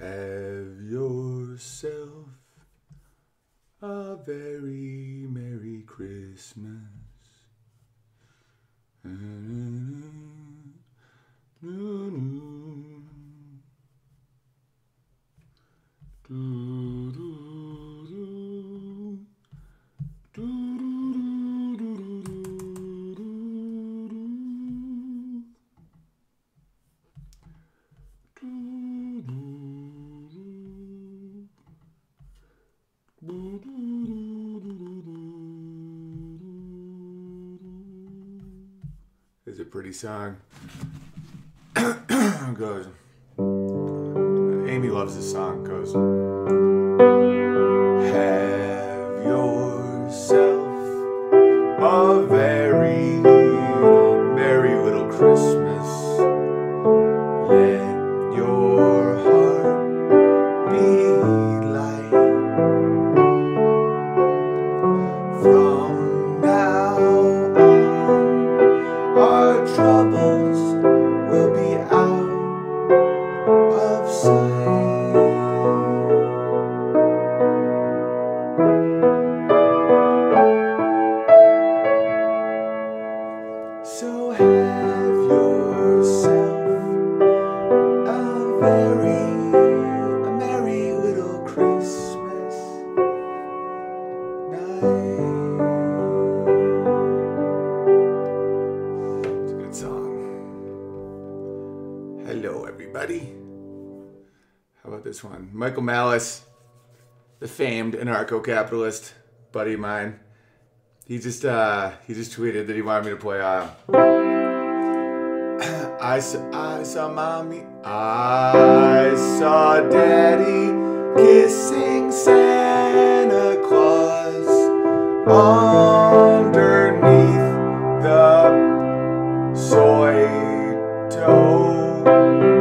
Have yourself a very Merry Christmas. It's a pretty song. Goes. Amy loves this song. Goes. Have yourself a very merry little Christmas. Let your heart be light. From now on, our troubles will be out of sight. So have yourself a merry little Christmas night. It's a good song. Hello, everybody. How about this one? Michael Malice, the famed anarcho-capitalist buddy of mine. He just tweeted that he wanted me to play. I saw mommy. I saw daddy kissing Santa Claus underneath the mistletoe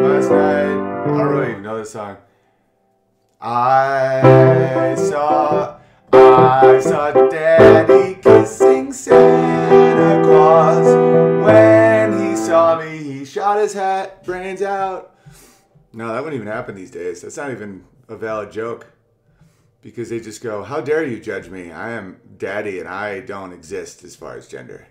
last night. I don't really even know this song. I saw daddy kissing Santa Claus. When he saw me, he shot his hat, brains out. No, that wouldn't even happen these days. That's not even a valid joke. Because they just go, how dare you judge me? I am daddy and I don't exist as far as gender.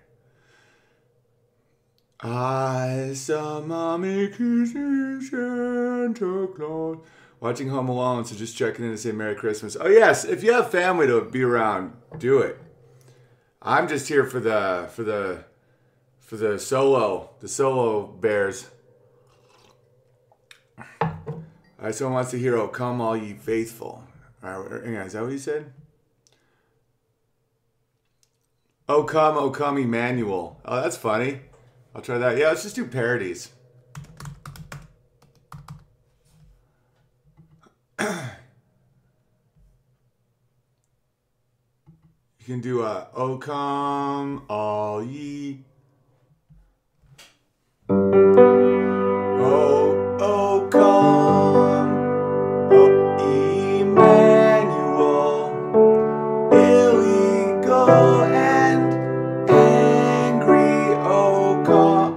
I saw mommy kissing Santa Claus. Watching Home Alone, so just checking in to say Merry Christmas. Oh yes, if you have family to be around, do it. I'm just here for the solo bears. Alright, someone wants to hear, "Oh come all ye faithful." Alright, hang on, is that what he said? Oh come Emmanuel. Oh, that's funny. I'll try that. Yeah, let's just do parodies. You can do a "O come all ye." Oh come, oh Emmanuel, illegal and angry. Oh come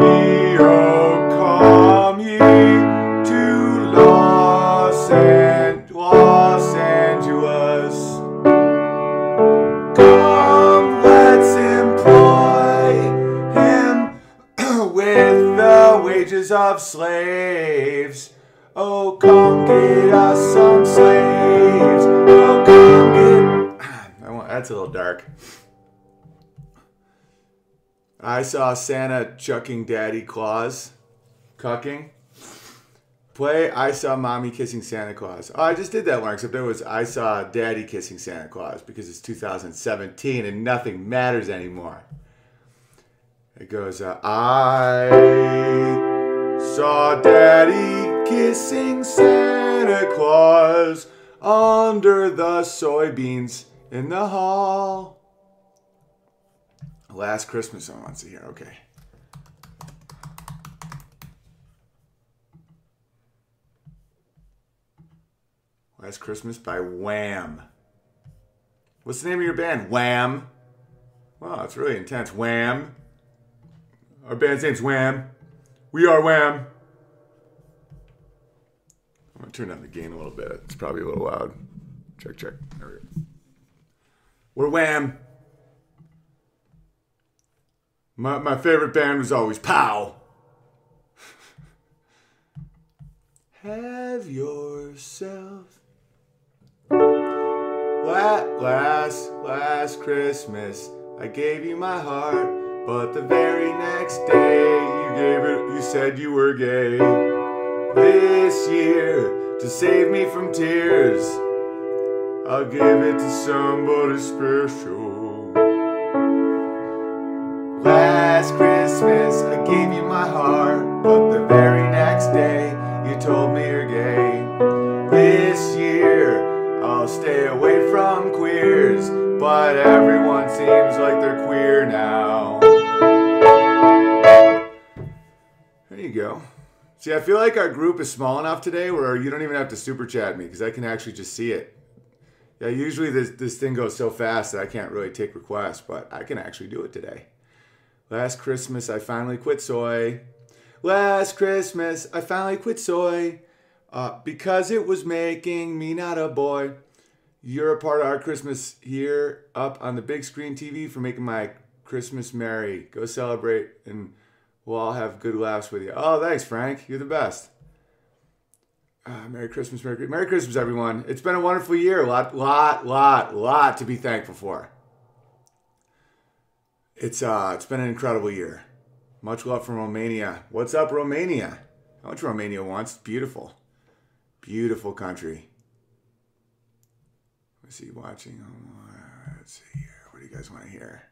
ye, oh come ye to Los Angeles. Come, let's employ him with the wages of slaves. Oh, come get us some slaves. Oh, come get... That's a little dark. I saw Santa chucking Daddy Claus. Cucking. Play I saw mommy kissing Santa Claus. Oh, I just did that one, except it was I saw daddy kissing Santa Claus because it's 2017 and nothing matters anymore. It goes, I saw daddy kissing Santa Claus under the soybeans in the hall. Last Christmas I want to hear, okay. Last Christmas by Wham. What's the name of your band? Wham. Wow, it's really intense. Wham. Our band's name's Wham. We are Wham. I'm going to turn down the gain a little bit. It's probably a little loud. Check, check. There we go. We're Wham. My favorite band was always Pow. Have yourself last Christmas. I gave you my heart, but the very next day you said you were gay. This year, to save me from tears, I'll give it to somebody special. Last Christmas, I gave you my heart, but the very next day you told me you're gay. This year, I'll stay away from queers, but everyone seems like they're queer now. There you go. See, I feel like our group is small enough today where you don't even have to super chat me, because I can actually just see it. Yeah, usually this thing goes so fast that I can't really take requests, but I can actually do it today. Last Christmas, I finally quit soy. Last Christmas, I finally quit soy because it was making me not a boy. You're a part of our Christmas here up on the big screen TV for making my Christmas merry. Go celebrate, and we'll all have good laughs with you. Oh, thanks, Frank. You're the best. Merry Christmas, Merry Christmas, everyone. It's been a wonderful year. A lot to be thankful for. It's been an incredible year. Much love from Romania. What's up, Romania? How much Romania wants? Beautiful. Beautiful country. Let's see, watching. Let's see here. What do you guys want to hear?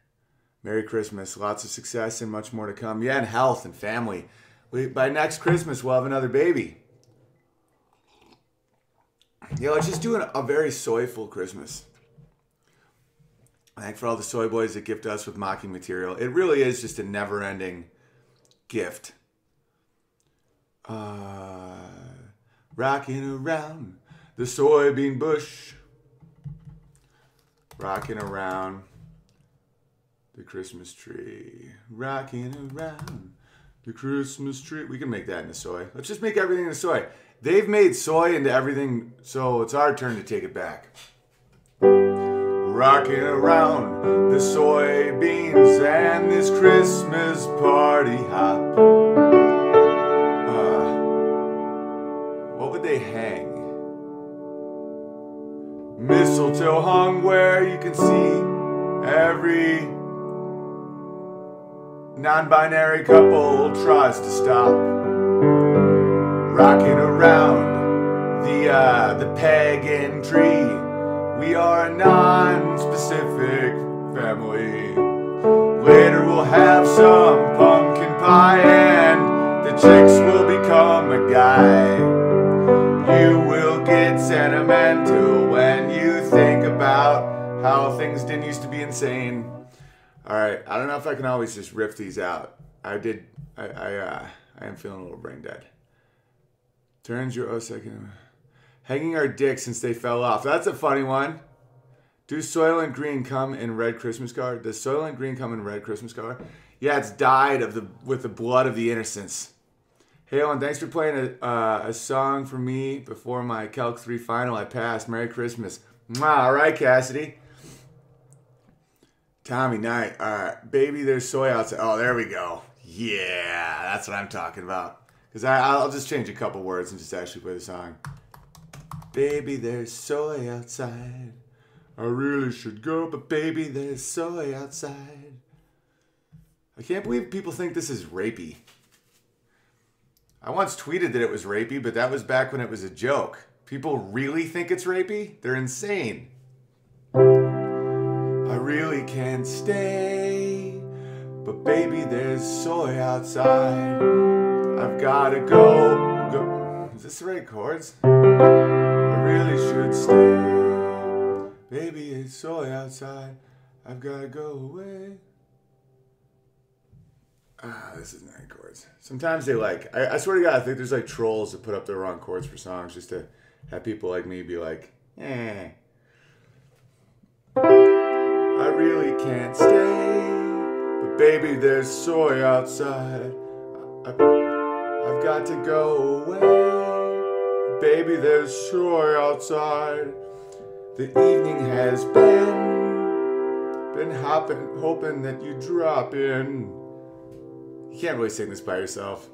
Merry Christmas. Lots of success and much more to come. Yeah, and health and family. By next Christmas, we'll have another baby. Yeah, let's just do a very soyful Christmas. Thanks for all the soy boys that gift us with mocking material. It really is just a never-ending gift. Rocking around the soybean bush. Rocking around the Christmas tree. Rocking around the Christmas tree. We can make that into soy. Let's just make everything into soy. They've made soy into everything, so it's our turn to take it back. Rocking around the soybeans and this Christmas party hop. What would they hang? Mistletoe hung where you can see every non-binary couple tries to stop. Rocking around the pagan tree, we are a non-specific family. Later we'll have some pumpkin pie and the chicks will become a guy. You will get sentimental when you think about how things didn't used to be insane. Alright, I don't know if I can always just riff these out. I am feeling a little brain dead. Turns your second. Hanging our dicks since they fell off. That's a funny one. Do Soylent Green come in red Christmas card? Does Soylent Green come in red Christmas card? Yeah, it's dyed with the blood of the innocents. Hey, Alan, thanks for playing a song for me before my Calc 3 final. I passed. Merry Christmas. Mwah, all right, Cassidy. Tommy Knight. All right, baby, there's soy outside. Oh, there we go. Yeah, that's what I'm talking about. Because I'll just change a couple words and just actually play the song. Baby, there's soy outside. I really should go, but baby, there's soy outside. I can't believe people think this is rapey. I once tweeted that it was rapey, but that was back when it was a joke. People really think it's rapey? They're insane. I really can't stay, but baby, there's soy outside. I've gotta go. Is this the right chords? I really should stay. Baby, it's soy outside. I've gotta go away. Ah, this isn't the right chords. Sometimes they like, I swear to God, I think there's like trolls that put up the wrong chords for songs just to have people like me be like, eh. I really can't stay. But baby, there's soy outside. I've got to go away. baby, there's joy outside. The evening has been hoping that you drop in. You can't really sing this by yourself.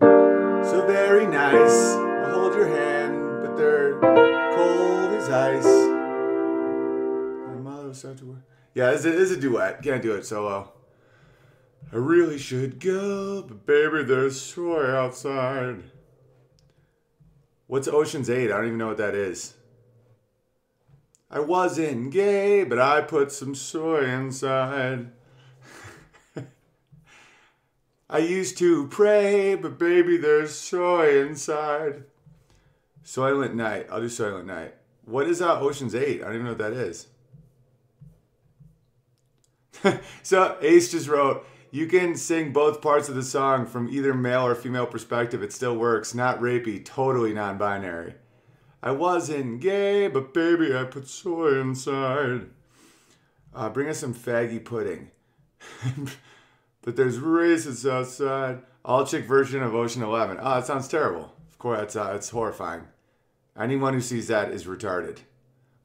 So very nice, I'll hold your hand, but they're cold as ice. My mother was such a word. Yeah, this is a duet, can't do it solo. I really should go, but baby, there's joy outside. What's Ocean's 8? I don't even know what that is. I wasn't gay, but I put some soy inside. I used to pray, but baby, there's soy inside. Soylent Night. I'll do Soylent Night. What is Ocean's 8? I don't even know what that is. So Ace just wrote, you can sing both parts of the song from either male or female perspective. It still works. Not rapey. Totally non-binary. I wasn't gay, but baby, I put soy inside. Bring us some faggy pudding. But there's racists outside. All-chick version of Ocean 11. Oh, that sounds terrible. Of course, it's horrifying. Anyone who sees that is retarded.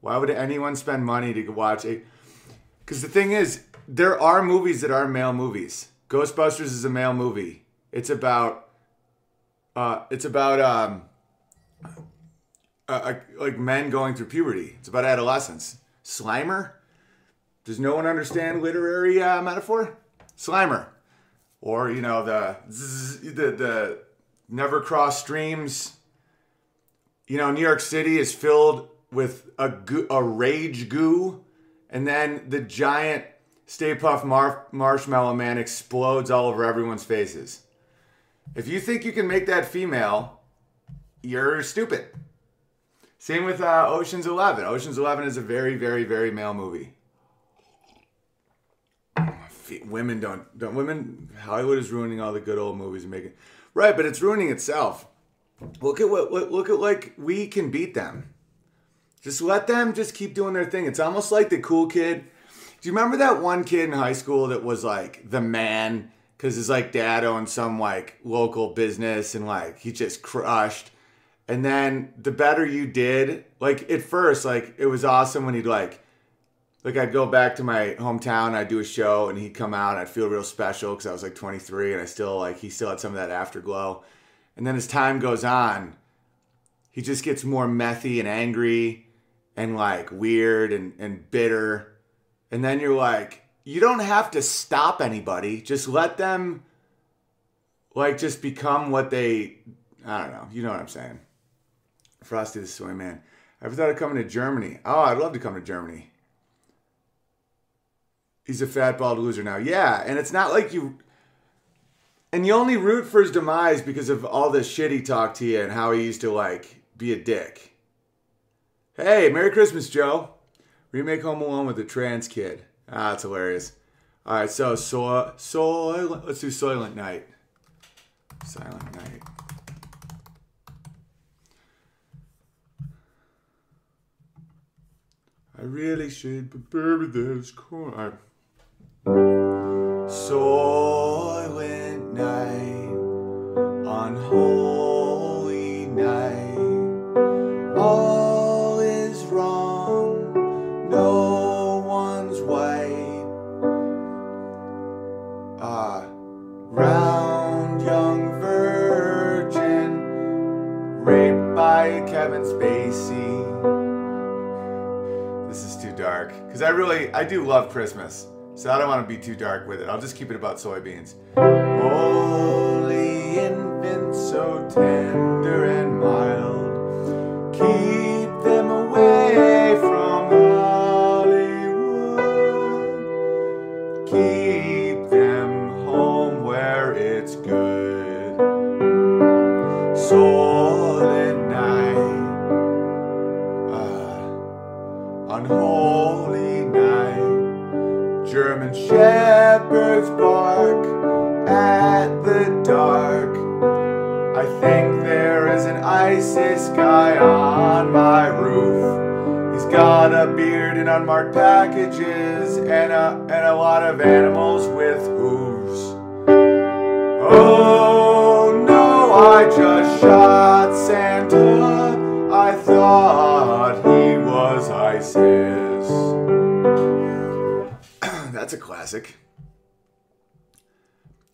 Why would anyone spend money to watch a... Because the thing is, there are movies that are male movies. Ghostbusters is a male movie. It's about men going through puberty. It's about adolescence. Slimer? Does no one understand literary metaphor? Slimer, or you know the never cross streams. You know, New York City is filled with a rage goo, and then the giant Stay Puft Marshmallow Man explodes all over everyone's faces. If you think you can make that female, you're stupid. Same with Ocean's 11. Ocean's 11 is a very, very, very male movie. Women don't women. Hollywood is ruining all the good old movies and making right, but it's ruining itself. Look at like we can beat them. Just let them just keep doing their thing. It's almost like the cool kid. Do you remember that one kid in high school that was like the man because his like dad owned some like local business and like he just crushed. And then the better you did, like at first, like it was awesome when he'd like I'd go back to my hometown, I'd do a show, and he'd come out, and I'd feel real special because I was like 23, and he still had some of that afterglow. And then as time goes on, he just gets more methy and angry and like weird and bitter. And then you're like, you don't have to stop anybody. Just let them like just become what they, I don't know. You know what I'm saying. Frosty the Soy Man. I ever thought of coming to Germany? Oh, I'd love to come to Germany. He's a fat, bald loser now. Yeah, and it's not like you... And you only root for his demise because of all the shit he talked to you and how he used to, like, be a dick. Hey, Merry Christmas, Joe. Remake Home Alone with a trans kid. Ah, that's hilarious. All right, so let's do Soylent Night. Silent Night. I really should, but baby, there's corn. All right. Soylent night, unholy night, all is wrong, no one's white. Round young virgin, raped by Kevin Spacey. This is too dark, because I do love Christmas. So I don't want to be too dark with it. I'll just keep it about soybeans. Holy infant, so tender and mild, keep them away from Hollywood. Keep them home where it's good. Soylent night, unholy night. German shepherds bark at the dark. I think there is an ISIS guy on my roof. He's got a beard and unmarked packages and a lot of animals with hooves. Oh no, I just shot Santa. That's a classic.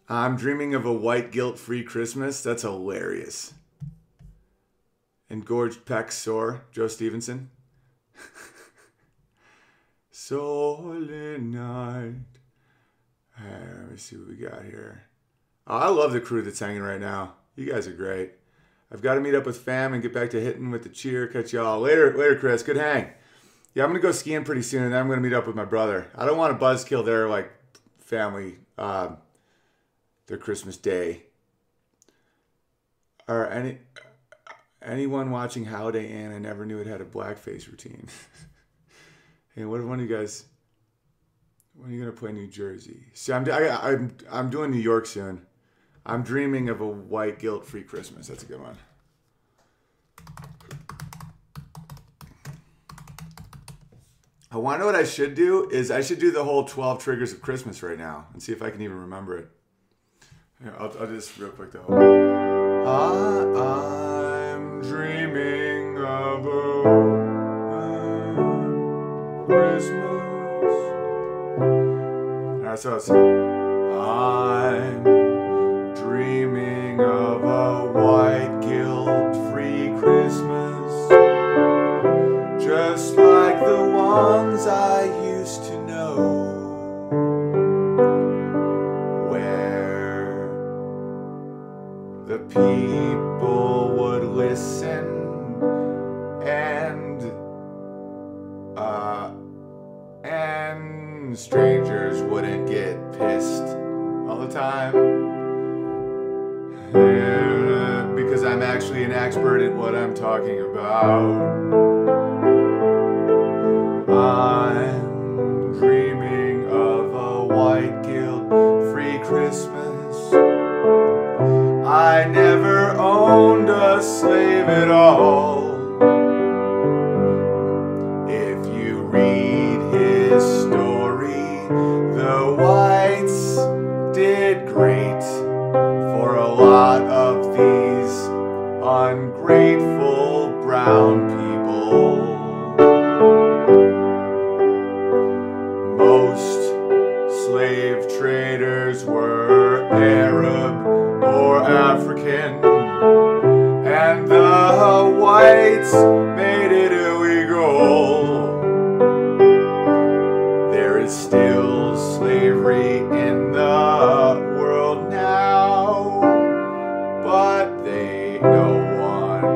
I'm dreaming of a white guilt-free Christmas. That's hilarious. Engorged pecs sore. Joe Stevenson. Soylent night. All right, let me see what we got here. Oh, I love the crew that's hanging right now. You guys are great. I've got to meet up with fam and get back to hitting with the cheer. Catch y'all later. Later, Chris. Good hang. Yeah, I'm going to go skiing pretty soon, and then I'm going to meet up with my brother. I don't want to buzzkill their, like, family, their Christmas day. Or anyone watching Holiday Inn, I never knew it had a blackface routine. Hey, what if one of you guys... When are you gonna play New Jersey? See, I'm doing New York soon. I'm dreaming of a white guilt-free Christmas. That's a good one. I want to know what I should do is I should do the whole 12 triggers of Christmas right now and see if I can even remember it. Here, I'll do this real quick though. I'm dreaming of a Christmas. So it's, I'm dreaming of a white guilt-free Christmas, just like the ones I used to know, where the people would listen and strangers wouldn't get pissed all the time. Because I'm actually an expert at what I'm talking about. I'm dreaming of a white guilt-free Christmas. I never owned a slave at all. If you read his story, the whites did great for a lot of these ungrateful brown people. Most slave traders were Arab or African, and the whites made it illegal. There is still slavery in the world now, but no one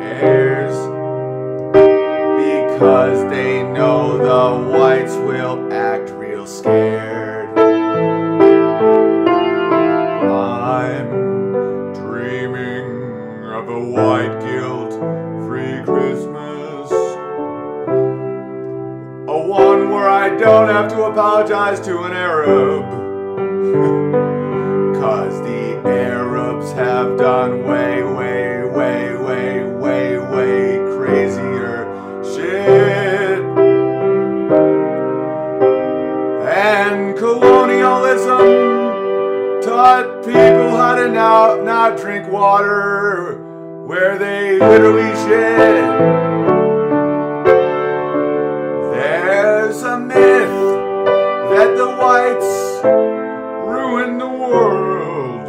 cares, because they know the whites will act real scared. I'm dreaming of a white guilt-free Christmas, a one where I don't have to apologize to an Arab, 'cause the Arabs have done way, way, way, way, way, way crazier shit. And colonialism taught people how to not drink water where they literally shit. There's a myth that the whites ruined the world,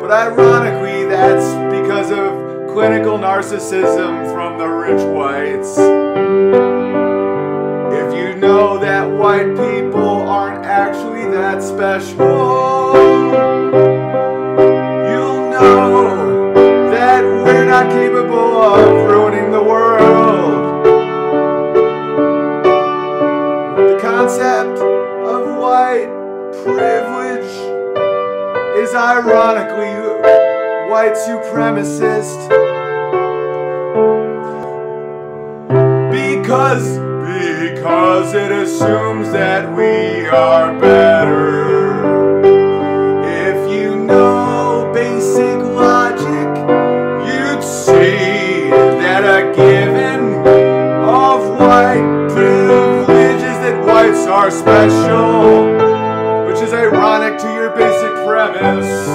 but ironically that's because of clinical narcissism from the rich whites. If you know that white people aren't actually that special, you'll know that we're not capable of ruining the world. The concept of white privilege is ironically white supremacist, because it assumes that we are better. If you know basic logic, you'd see that a given of white privilege whites are special, which is ironic to your basic premise.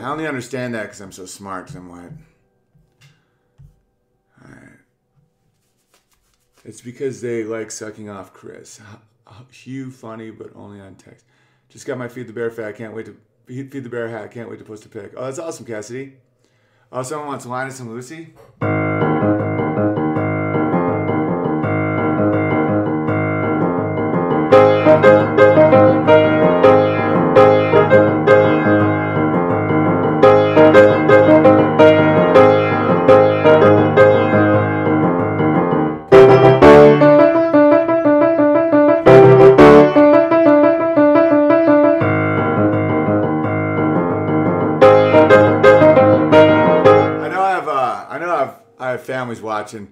I only understand that because I'm so smart, because I'm white. Alright. It's because they like sucking off Chris. Hugh, funny, but only on text. Just got my Feed the Bear hat. Can't wait to Feed the Bear hat. Can't wait to post a pic. Oh, that's awesome, Cassidy. Oh, someone wants Linus and Lucy. Families watching,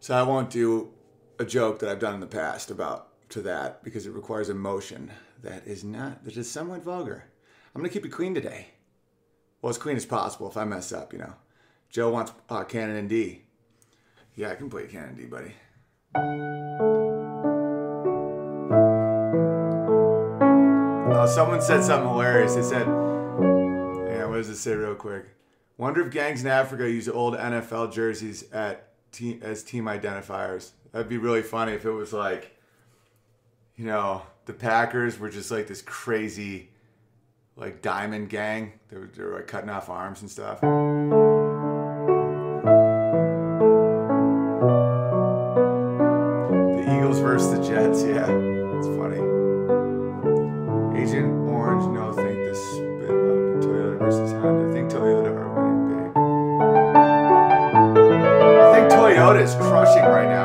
so I won't do a joke that I've done in the past about to that because it requires emotion that is somewhat vulgar. I'm gonna keep it clean today. Well, as clean as possible. If I mess up, you know. Joe wants Canon and D. Yeah, I can play Canon and D, buddy. Oh, someone said something hilarious. They said, yeah, what does it say real quick? Wonder if gangs in Africa use old NFL jerseys as team identifiers. That'd be really funny if it was like, you know, the Packers were just like this crazy, like diamond gang. They were like cutting off arms and stuff. The Eagles versus the Jets, yeah, it's funny. Agent Orange, no, think this spit up. Toyota versus Honda, think Toyota. Toyota is crushing right now.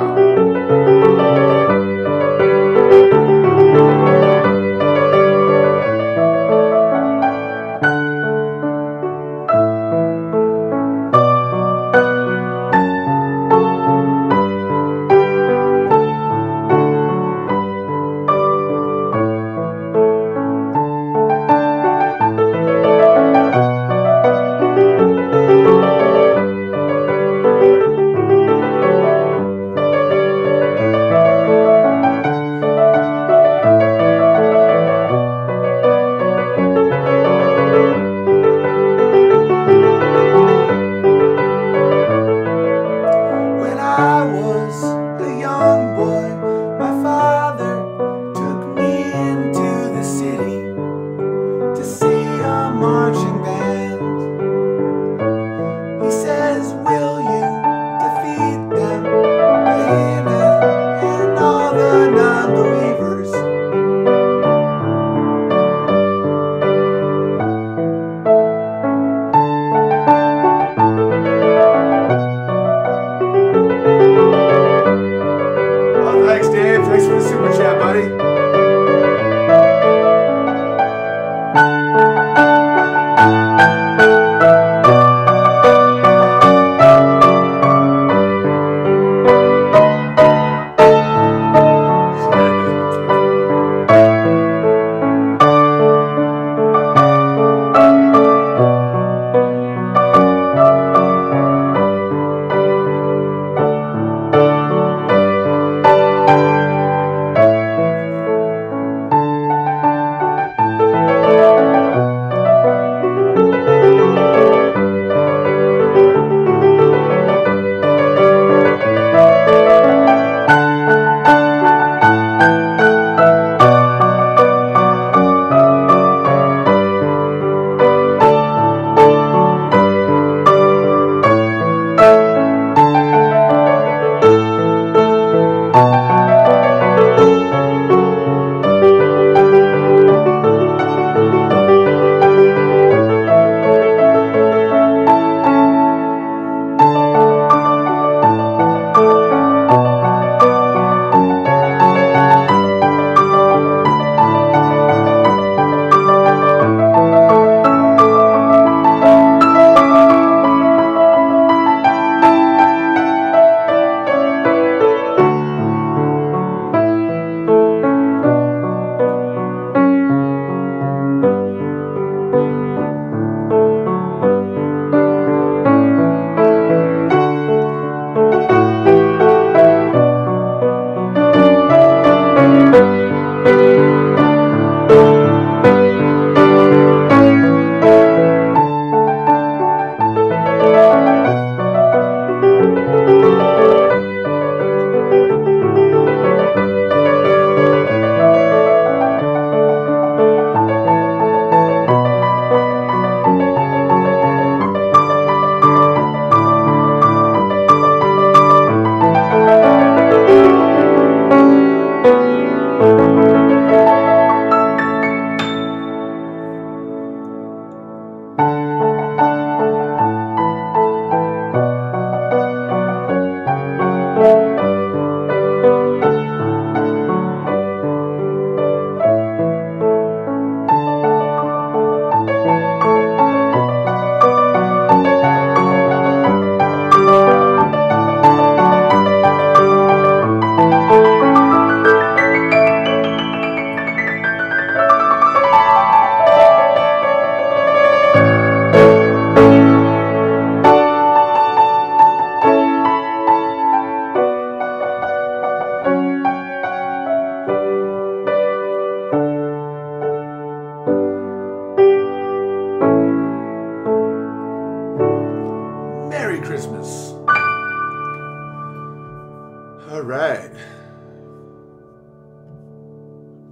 right.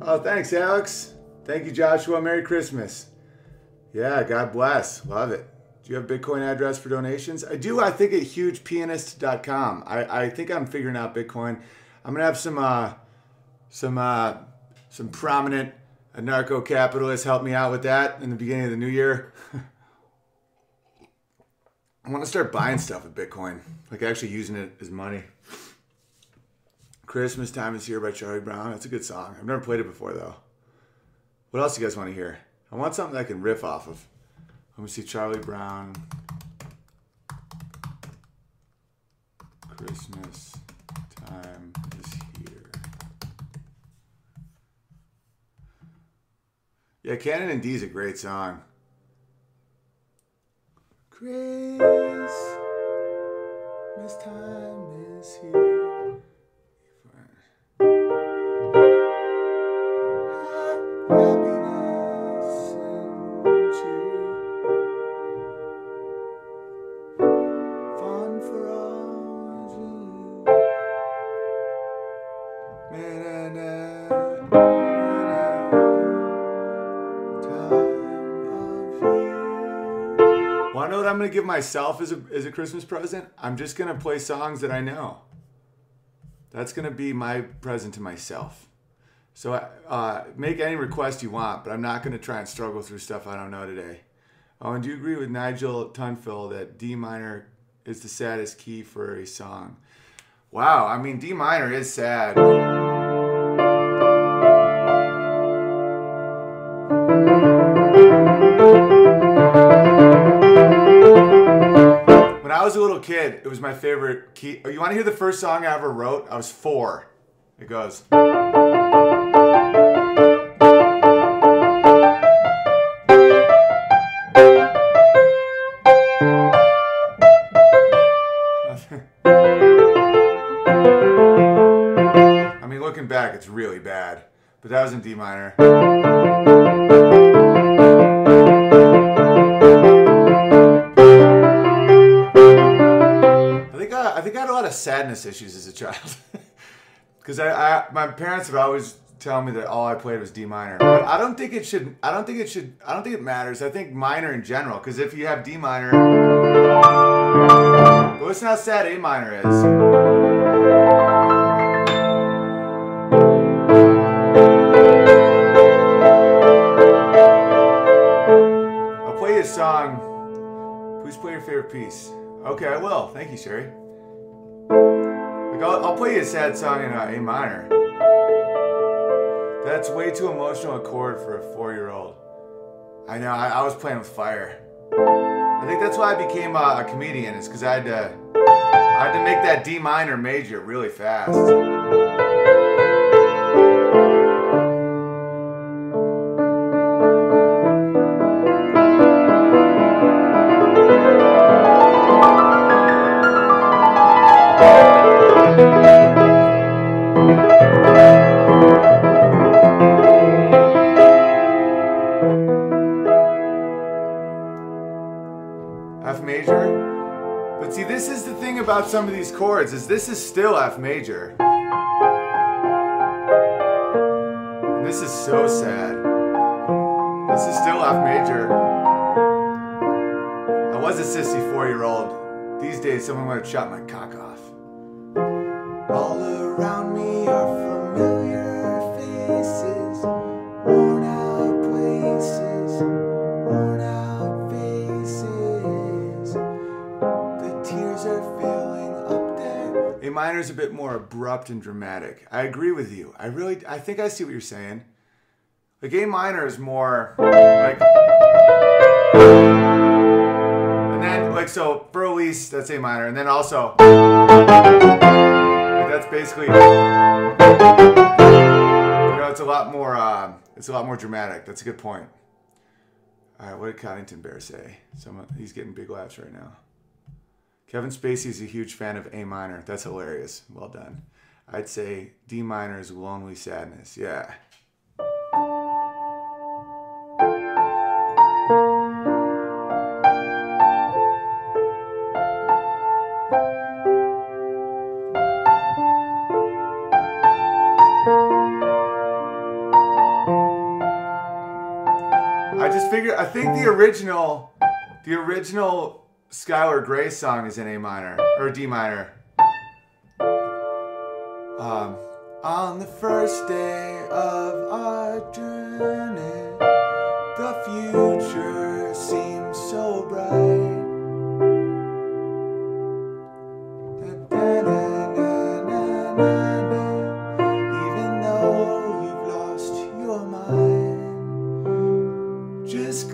Oh, thanks, Alex. Thank you, Joshua. Merry Christmas. Yeah, God bless. Love it. Do you have a Bitcoin address for donations? I do. I think at hugepianist.com. I think I'm figuring out Bitcoin. I'm going to have some prominent anarcho-capitalists help me out with that in the beginning of the new year. I want to start buying stuff with Bitcoin, like actually using it as money. Christmas Time Is Here by Charlie Brown. That's a good song. I've never played it before, though. What else do you guys want to hear? I want something that I can riff off of. Let me see. Charlie Brown. Christmas Time Is Here. Yeah, Canon and D is a great song. Christmas time is here. I'm gonna give myself as a Christmas present. I'm just gonna play songs that I know. That's gonna be my present to myself. So make any request you want, but I'm not gonna try and struggle through stuff I don't know today. Oh, and do you agree with Nigel Tunfill that D minor is the saddest key for a song? Wow, I mean D minor is sad. When I was a little kid, it was my favorite key. Oh, you want to hear the first song I ever wrote? I was 4. It goes. I mean, looking back, it's really bad. But that was in D minor. Sadness issues as a child, because my parents would always tell me that all I played was D minor, but I don't think it should. I don't think it matters. I think minor in general, because if you have D minor, but listen how sad A minor is. I'll play you a song. Please play your favorite piece. Okay, I will. Thank you, Sherry. I'll play you a sad song in A minor. That's way too emotional a chord for a 4-year-old. I know, I was playing with fire. I think that's why I became a comedian, is because I had to make that D minor major really fast. About some of these chords is this is still F major. And this is so sad. This is still F major. I was a sissy 4-year-old. These days someone would have chopped my cock off. All around me are familiar faces, worn out places, worn out faces. The tears are A minor is a bit more abrupt and dramatic. I agree with you. I think I see what you're saying. Like A minor is more like, and then like so for Elise, that's A minor, and then also like, that's basically, you know, it's a lot more dramatic. That's a good point. All right, what did Coddington Bear say? He's getting big laughs right now. Kevin Spacey's a huge fan of A minor. That's hilarious. Well done. I'd say D minor is lonely sadness. Yeah. figure. I think the original Skylar Grey song is in A minor or D minor. On the first day of our journey, the future seems so bright. Even though you've lost your mind, just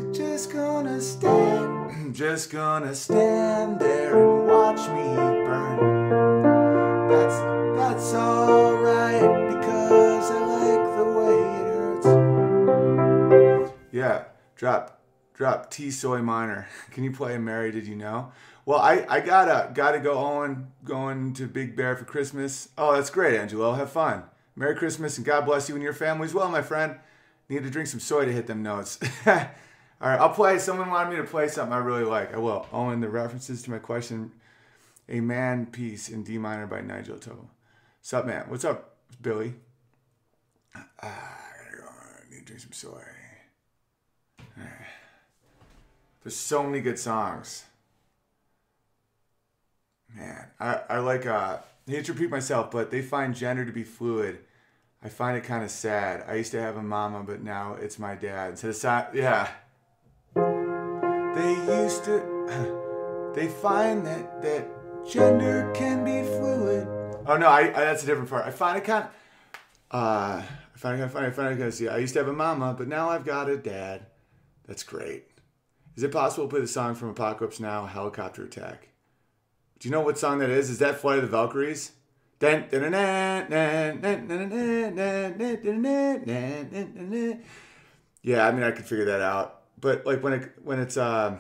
gonna stand there and watch me burn. That's alright, because I like the way it hurts. Yeah, drop T soy minor. Can you play Mary Did You Know? Well, I gotta go on going to Big Bear for Christmas. Oh, that's great, Angelo. Have fun. Merry Christmas and God bless you and your family as well, my friend. Need to drink some soy to hit them notes. Alright, I'll play. Someone wanted me to play something I really like. I will. Owen, the references to my question, A Man Piece in D minor by Nigel Tobin. Sup, man? What's up, Billy? I need to drink some soy. There's so many good songs. Man, I like, I hate to repeat myself, but they find gender to be fluid. I find it kind of sad. I used to have a mama, but now it's my dad. So yeah. They find that gender can be fluid. Oh no, that's a different part. I find it kind of funny. I used to have a mama, but now I've got a dad. That's great. Is it possible to play the song from Apocalypse Now, Helicopter Attack? Do you know what song that is? Is that Flight of the Valkyries? Yeah, I mean, I could figure that out. But like when it's that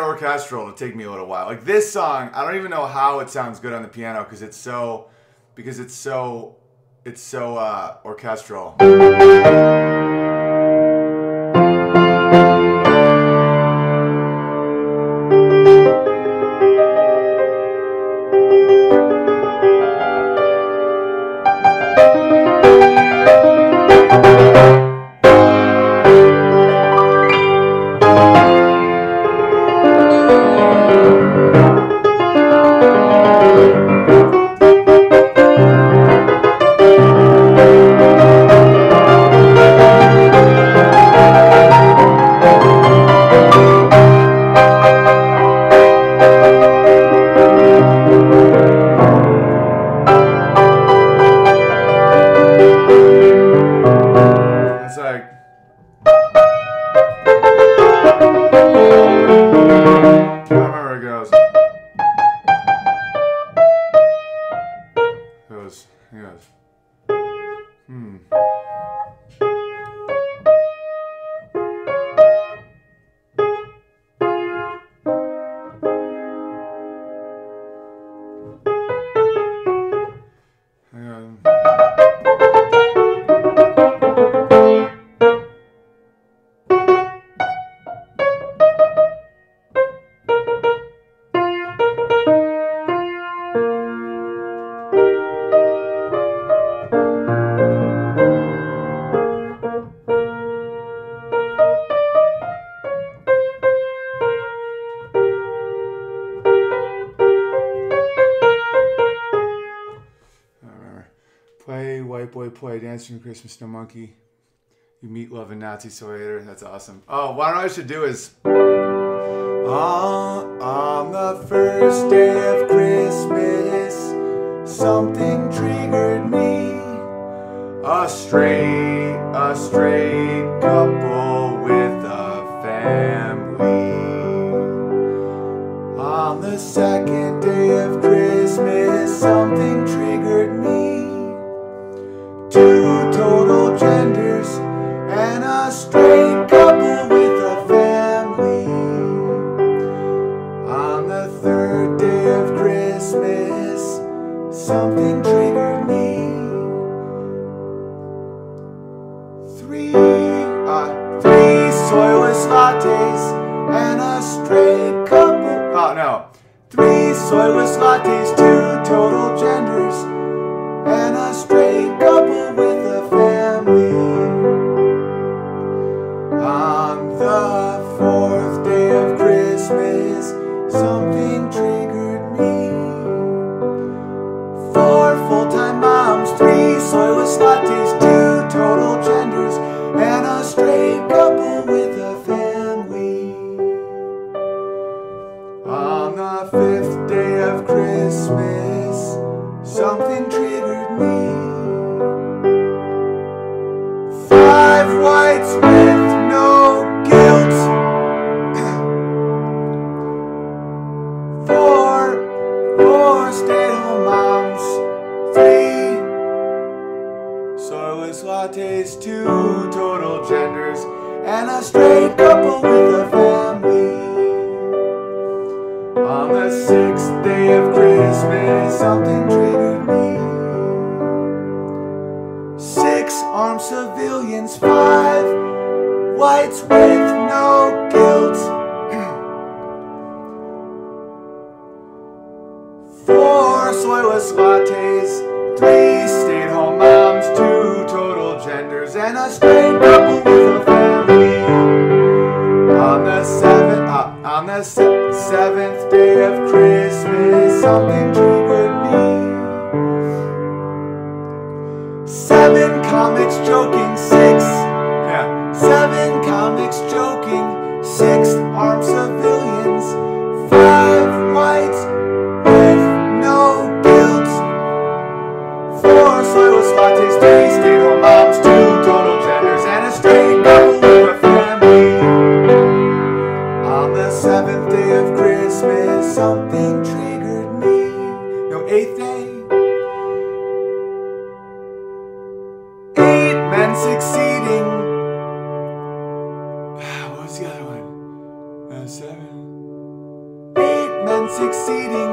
orchestral, it'll take me a little while. Like this song, I don't even know how it sounds good on the piano because it's so orchestral. Play Dancing Christmas Snow Monkey. You meet love and Nazi soy later. That's awesome. Oh, what I should do is on the first day of Christmas, something triggered me. A straight couple with a family. On the second day of Christmas, something triggered me. Two total genders and a straight couple with a family. On the third day of Christmas, something triggered me. Three soyless lattes and a straight couple. Oh no, three soyless lattes, two total genders and a straight couple with a family. 5 whites with no guilt. 4 stay-at-home moms. 3 sourless lattes. 2 total genders. And a straight couple with a family. On the 6th day of Christmas, something triggered me. 6 armed civilians, 5 whites with no guilt. 4 soyless lattes, 3 stay-at-home moms, 2 total genders, and a straight couple with a family. On the seventh day of Christmas, something triggered me. 7 comics joking, 7 comics joking, 6 armed civilians, 5 whites with no guilt, 4 soyless lattes, 3 stay-at-home moms, 2 total genders, and a straight couple with a family. On the 7th day of Christmas, something triggered me. No, 8th day. 8 men succeeding. What's the other one? 7. 8 men succeeding.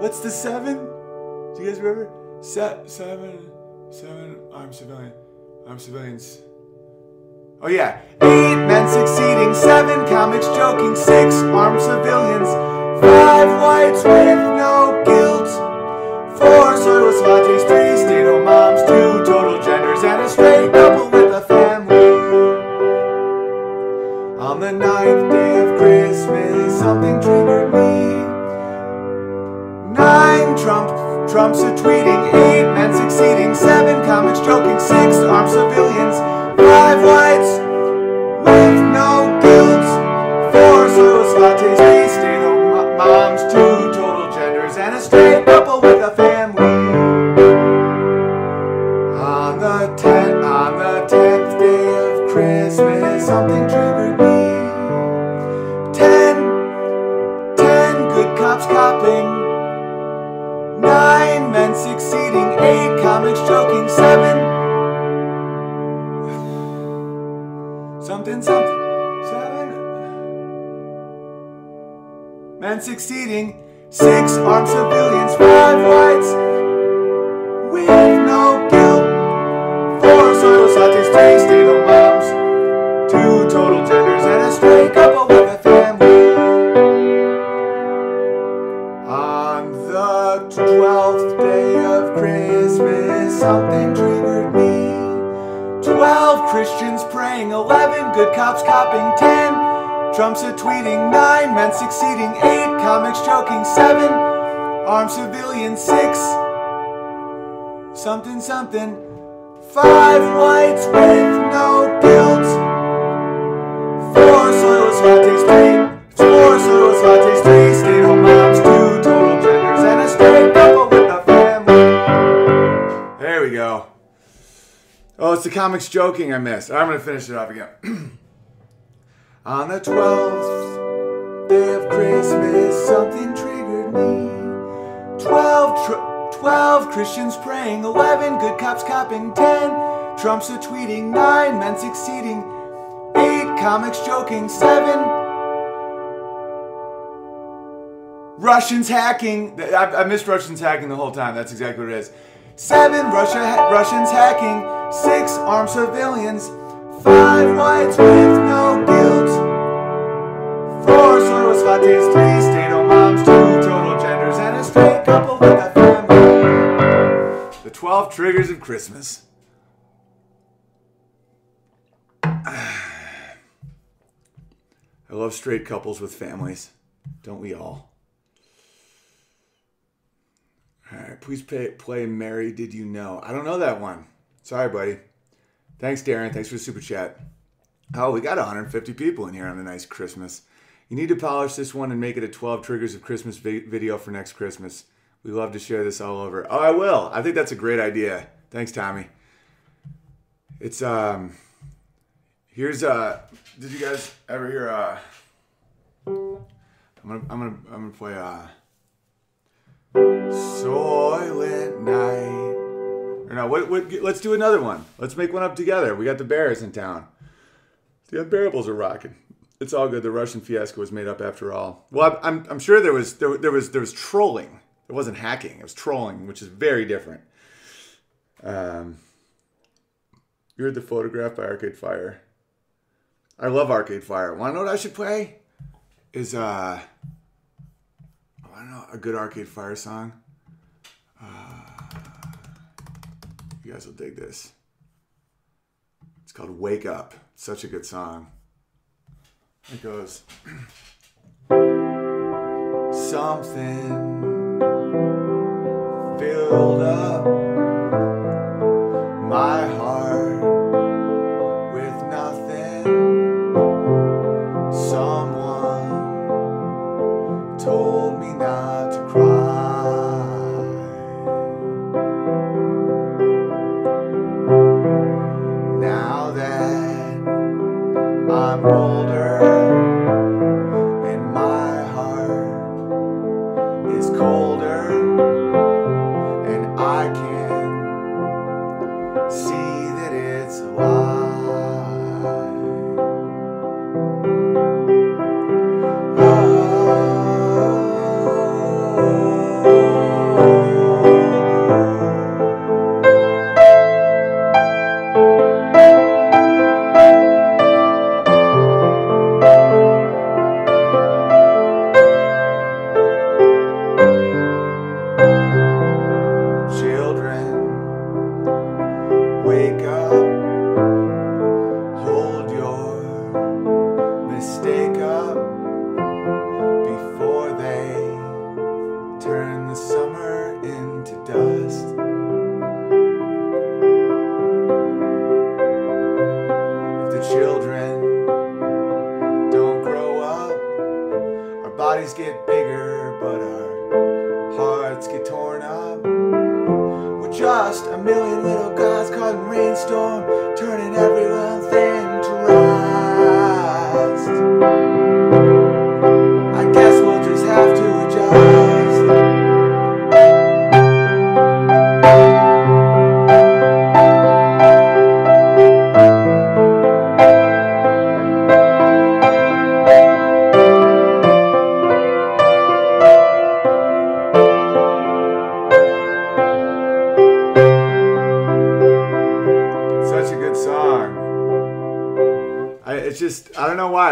What's the 7? Do you guys remember? 7 armed civilians. Oh yeah. 8 men succeeding. 7 comics joking. 6 armed civilians. 5 whites with no guilt. 4 soyless lattes, 3 stay-at-home moms, 2 total genders, and a straight couple with a family. On the 9th day of Christmas, something triggered me. 9 Trumps are tweeting, 8 men succeeding, 7 comics joking, 6 armed civilians, 5 whites with no guilt, 4 soyless lattes, 3 stay-at-home moms, 2 total genders, and a straight couple with a family. On the 10th day of Christmas, something triggered me. 10 good cops copping, 9 men succeeding, 8 comics joking, 7 men succeeding, 6 armed civilians, 5 whites with no guilt, 4 soyless lattes, 3 stay-at-home moms, 2 total genders, and a straight couple with a family. On the 12th day of Christmas, something triggered me. 12 Christians praying, 11 good cops copping, 10 Trumps are tweeting, 9 men succeeding, 8 comics joking, 7 armed civilians, 6 something, 5 whites with no guilt, 4 soyless lattes, 3 stay-at-home moms, 2 total genders, and a straight couple with a family. There we go. Oh, it's the comics joking I missed. I'm gonna finish it off again. On the 12th day of Christmas, something triggered me. 12 Christians praying, 11 good cops copping, 10 Trumps are tweeting, 9 men succeeding, 8 comics joking, 7 Russians hacking. I missed Russians hacking the whole time. That's exactly what it is. 7 Russians hacking, 6 armed civilians, 5 whites with no guilt, 4 soyless lattes, 3 stay-at-home moms, 2 total genders, and a straight couple with a family. The 12 triggers of Christmas. I love straight couples with families. Don't we all? All right, please play Mary Did You Know. I don't know that one. Sorry, buddy. Thanks, Darren. Thanks for the super chat. Oh, we got 150 people in here on a nice Christmas. You need to polish this one and make it a 12 Triggers of Christmas video for next Christmas. We love to share this all over. Oh, I will. I think that's a great idea. Thanks, Tommy. It's here's did you guys ever hear I'm gonna play Soylent Night. Or no, let's do another one. Let's make one up together. We got the Bears in town. The unbearables are rocking. It's all good. The Russian fiasco was made up after all. Well, I'm sure there was trolling. It wasn't hacking. It was trolling, which is very different. You heard the photograph by Arcade Fire. I love Arcade Fire. Want to know what I should play? Is I don't know, a good Arcade Fire song. You guys will dig this. It's called "Wake Up." It's such a good song. It goes something filled up my heart with nothing. Someone told me not to cry. Now that I'm older,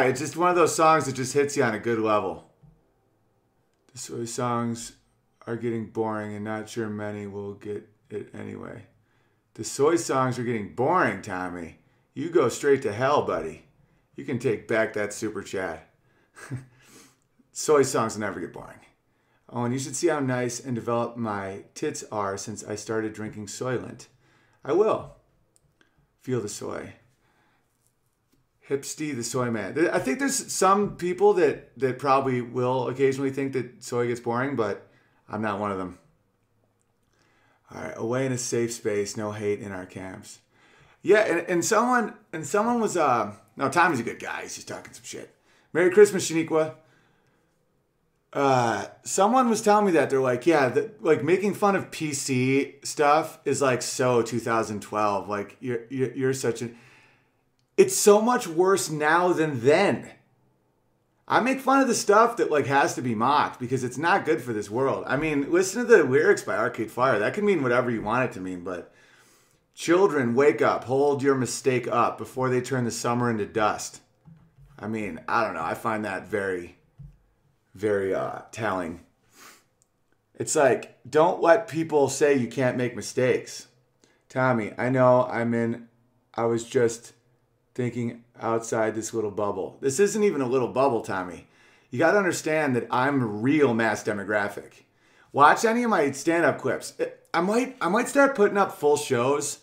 it's just one of those songs that just hits you on a good level. The soy songs are getting boring and not sure many will get it anyway. The soy songs are getting boring, Tommy. You go straight to hell, buddy. You can take back that super chat. Soy songs will never get boring. Oh, and you should see how nice and developed my tits are since I started drinking Soylent. I will. Feel the soy. Hipsty the soy man. I think there's some people that probably will occasionally think that soy gets boring, but I'm not one of them. All right, away in a safe space, no hate in our camps. Yeah, and someone was no, Tommy's a good guy. He's just talking some shit. Merry Christmas, Shaniqua. Someone was telling me that they're like, yeah, like making fun of PC stuff is like so 2012. Like you're such an. It's so much worse now than then. I make fun of the stuff that like has to be mocked because it's not good for this world. I mean, listen to the lyrics by Arcade Fire. That can mean whatever you want it to mean, but children, wake up, hold your mistake up before they turn the summer into dust. I mean, I don't know. I find that very, very telling. It's like, don't let people say you can't make mistakes. Tommy, I know I was just thinking outside this little bubble. This isn't even a little bubble, Tommy. You got to understand that I'm a real mass demographic. Watch any of my stand-up clips. I might start putting up full shows.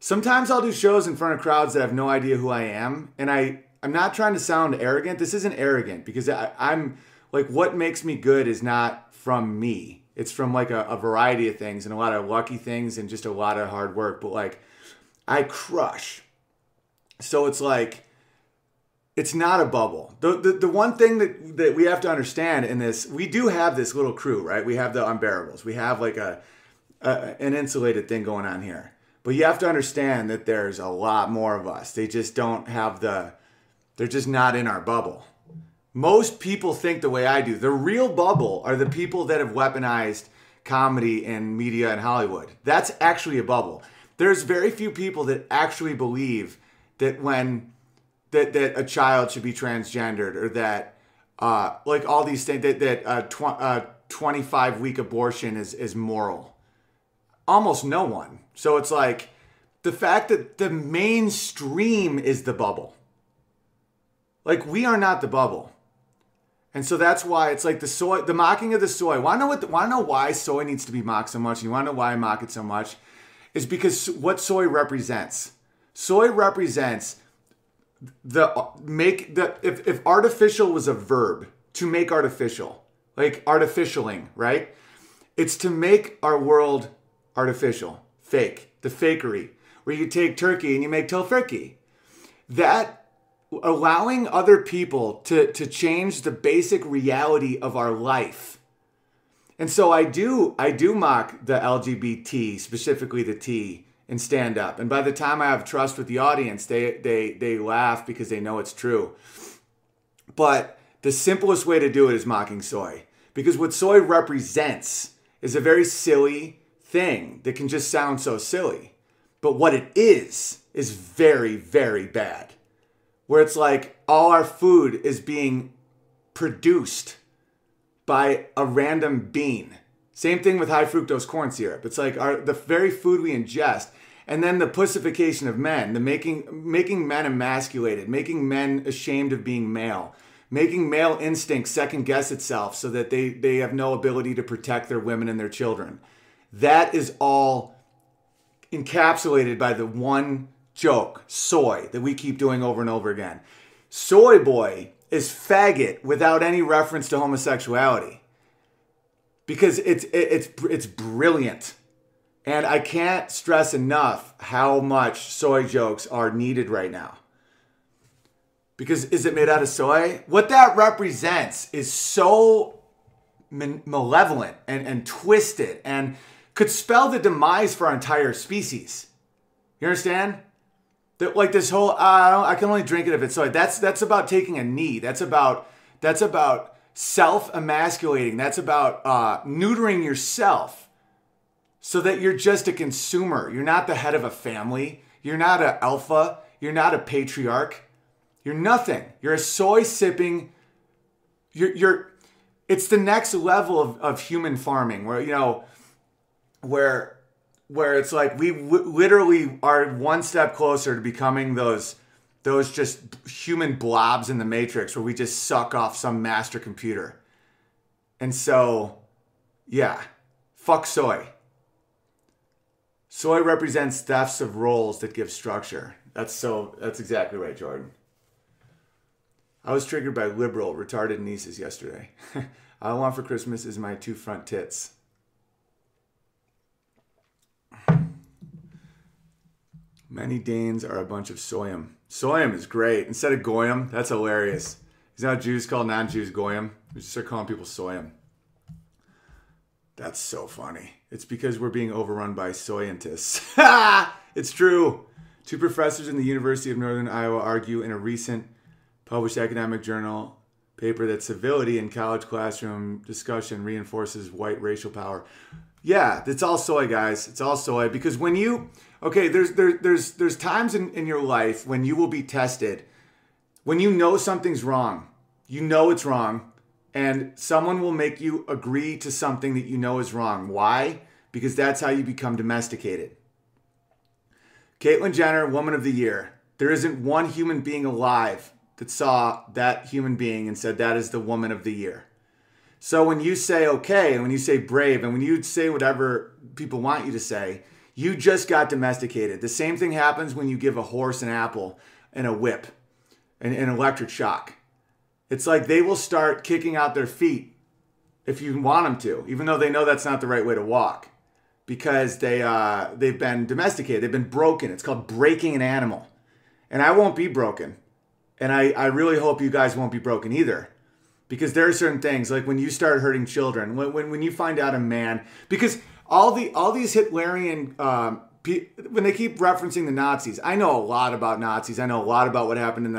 Sometimes I'll do shows in front of crowds that have no idea who I am, and I'm not trying to sound arrogant. This isn't arrogant because I'm like, what makes me good is not from me. It's from like a variety of things and a lot of lucky things and just a lot of hard work. But like, I crush So it's like, it's not a bubble. The one thing that we have to understand in this, we do have this little crew, right? We have the unbearables. We have like an insulated thing going on here. But you have to understand that there's a lot more of us. They just don't have they're just not in our bubble. Most people think the way I do. The real bubble are the people that have weaponized comedy and media and Hollywood. That's actually a bubble. There's very few people that actually believe that that a child should be transgendered, or that like all these things, that 25-week abortion is moral. Almost no one. So it's like the fact that the mainstream is the bubble. Like, we are not the bubble. And so that's why it's like the mocking of the soy. Want to know why soy needs to be mocked so much? And you want to know why I mock it so much? Is because what soy represents. Soy represents if artificial was a verb, to make artificial, like artificialing, right? It's to make our world artificial, fake, the fakery, where you take turkey and you make tofurkey. That, allowing other people to change the basic reality of our life. And so I do mock the LGBT, specifically the T, in stand-up. And by the time I have trust with the audience, they laugh because they know it's true. But the simplest way to do it is mocking soy. Because what soy represents is a very silly thing that can just sound so silly. But what it is very, very bad. Where it's like all our food is being produced by a random bean. Same thing with high fructose corn syrup. It's like the very food we ingest. And then the pussification of men, the making men emasculated, making men ashamed of being male, making male instinct second guess itself so that they have no ability to protect their women and their children. That is all encapsulated by the one joke, soy, that we keep doing over and over again. Soy boy is faggot without any reference to homosexuality, because it's brilliant. And I can't stress enough how much soy jokes are needed right now. Because is it made out of soy? What that represents is so malevolent and twisted, and could spell the demise for our entire species. You understand? That, like, this whole I can only drink it if it's soy. That's about taking a knee. That's about self-emasculating. That's about neutering yourself, so that you're just a consumer. You're not the head of a family. You're not an alpha. You're not a patriarch. You're nothing. You're a soy sipping. It's the next level of human farming, where it's like we literally are one step closer to becoming those just human blobs in the Matrix, where we just suck off some master computer. And so, yeah, fuck soy. Soy represents thefts of roles that give structure. That's exactly right, Jordan. I was triggered by liberal, retarded nieces yesterday. All I want for Christmas is my two front tits. Many Danes are a bunch of soyum. Soyum is great. Instead of goyim, that's hilarious. Is now Jews call non-Jews goyim? We just start calling people soyum. That's so funny. It's because we're being overrun by soyantists. Ha! It's true. Two professors in the University of Northern Iowa argue in a recent published academic journal paper that civility in college classroom discussion reinforces white racial power. Yeah, it's all soy, guys. It's all soy. Because when you... Okay, there's times in your life when you will be tested, when you know something's wrong, you know it's wrong, and someone will make you agree to something that you know is wrong. Why? Because that's how you become domesticated. Caitlyn Jenner, Woman of the Year. There isn't one human being alive that saw that human being and said that is the Woman of the Year. So when you say okay, and when you say brave, and when you say whatever people want you to say, you just got domesticated. The same thing happens when you give a horse an apple and a whip and an electric shock. It's like they will start kicking out their feet if you want them to, even though they know that's not the right way to walk, because they've been domesticated. They've been broken. It's called breaking an animal. And I won't be broken. And I really hope you guys won't be broken either. Because there are certain things, like when you start hurting children, when you find out a man, because all these Hitlerian, when they keep referencing the Nazis, I know a lot about Nazis. I know a lot about what happened in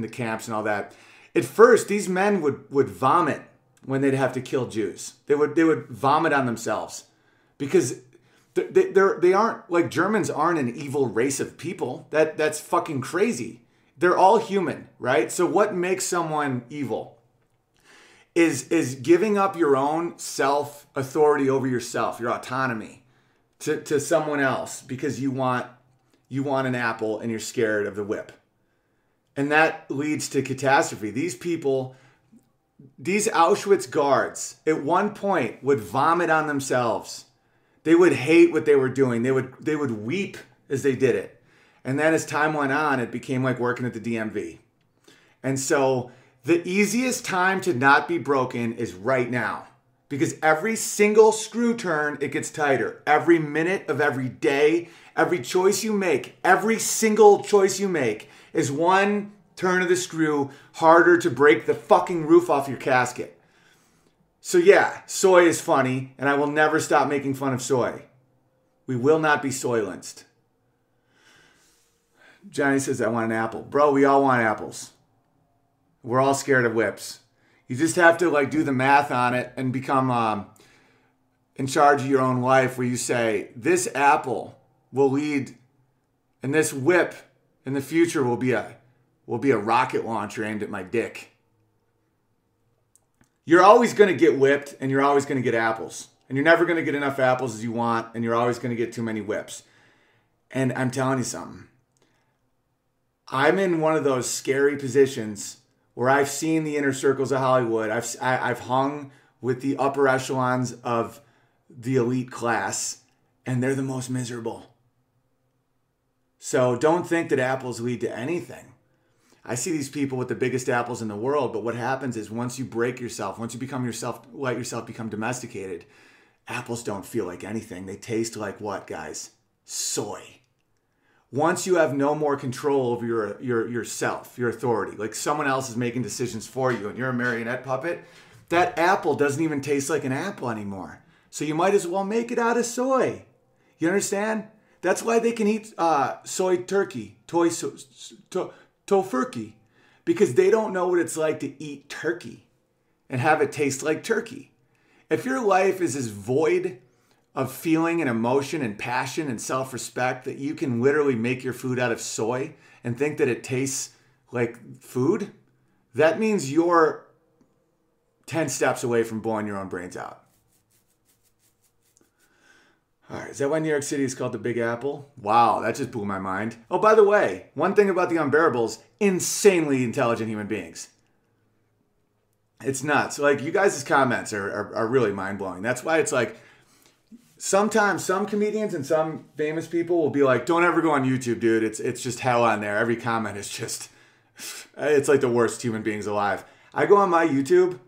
the camps and all that. At first, these men would vomit when they'd have to kill Jews. They would vomit on themselves, because they aren't, like, Germans aren't an evil race of people. That's fucking crazy. They're all human, right? So what makes someone evil is giving up your own self-authority over yourself, your autonomy, to someone else because you want an apple and you're scared of the whip. And that leads to catastrophe. These people, these Auschwitz guards, at one point would vomit on themselves. They would hate what they were doing. They would weep as they did it. And then as time went on, it became like working at the DMV. And so the easiest time to not be broken is right now. Because every single screw turn, it gets tighter. Every minute of every day, every choice you make, every single choice you make is one turn of the screw harder to break the fucking roof off your casket. So yeah, soy is funny, and I will never stop making fun of soy. We will not be soylenced. Johnny says, I want an apple. Bro, we all want apples. We're all scared of whips. You just have to, like, do the math on it and become in charge of your own life, where you say, this apple will lead, and this whip in the future will be a rocket launcher aimed at my dick. You're always going to get whipped, and you're always going to get apples. And you're never going to get enough apples as you want, and you're always going to get too many whips. And I'm telling you something. I'm in one of those scary positions where I've seen the inner circles of Hollywood. I've hung with the upper echelons of the elite class, and they're the most miserable. So don't think that apples lead to anything. I see these people with the biggest apples in the world, but what happens is once you break yourself, once you become yourself, let yourself become domesticated, apples don't feel like anything. They taste like what, guys? Soy. Once you have no more control over yourself, your authority, like someone else is making decisions for you and you're a marionette puppet, that apple doesn't even taste like an apple anymore. So you might as well make it out of soy. You understand? That's why they can eat soy turkey, tofurkey, because they don't know what it's like to eat turkey and have it taste like turkey. If your life is as void of feeling and emotion and passion and self-respect that you can literally make your food out of soy and think that it tastes like food, that means you're 10 steps away from blowing your own brains out. All right, is that why New York City is called the Big Apple? Wow, that just blew my mind. Oh, by the way, one thing about the Unbearables, insanely intelligent human beings. It's nuts. Like, you guys' comments are really mind-blowing. That's why it's like, sometimes some comedians and some famous people will be like, don't ever go on YouTube, dude. It's just hell on there. Every comment is just, it's like the worst human beings alive. I go on my YouTube,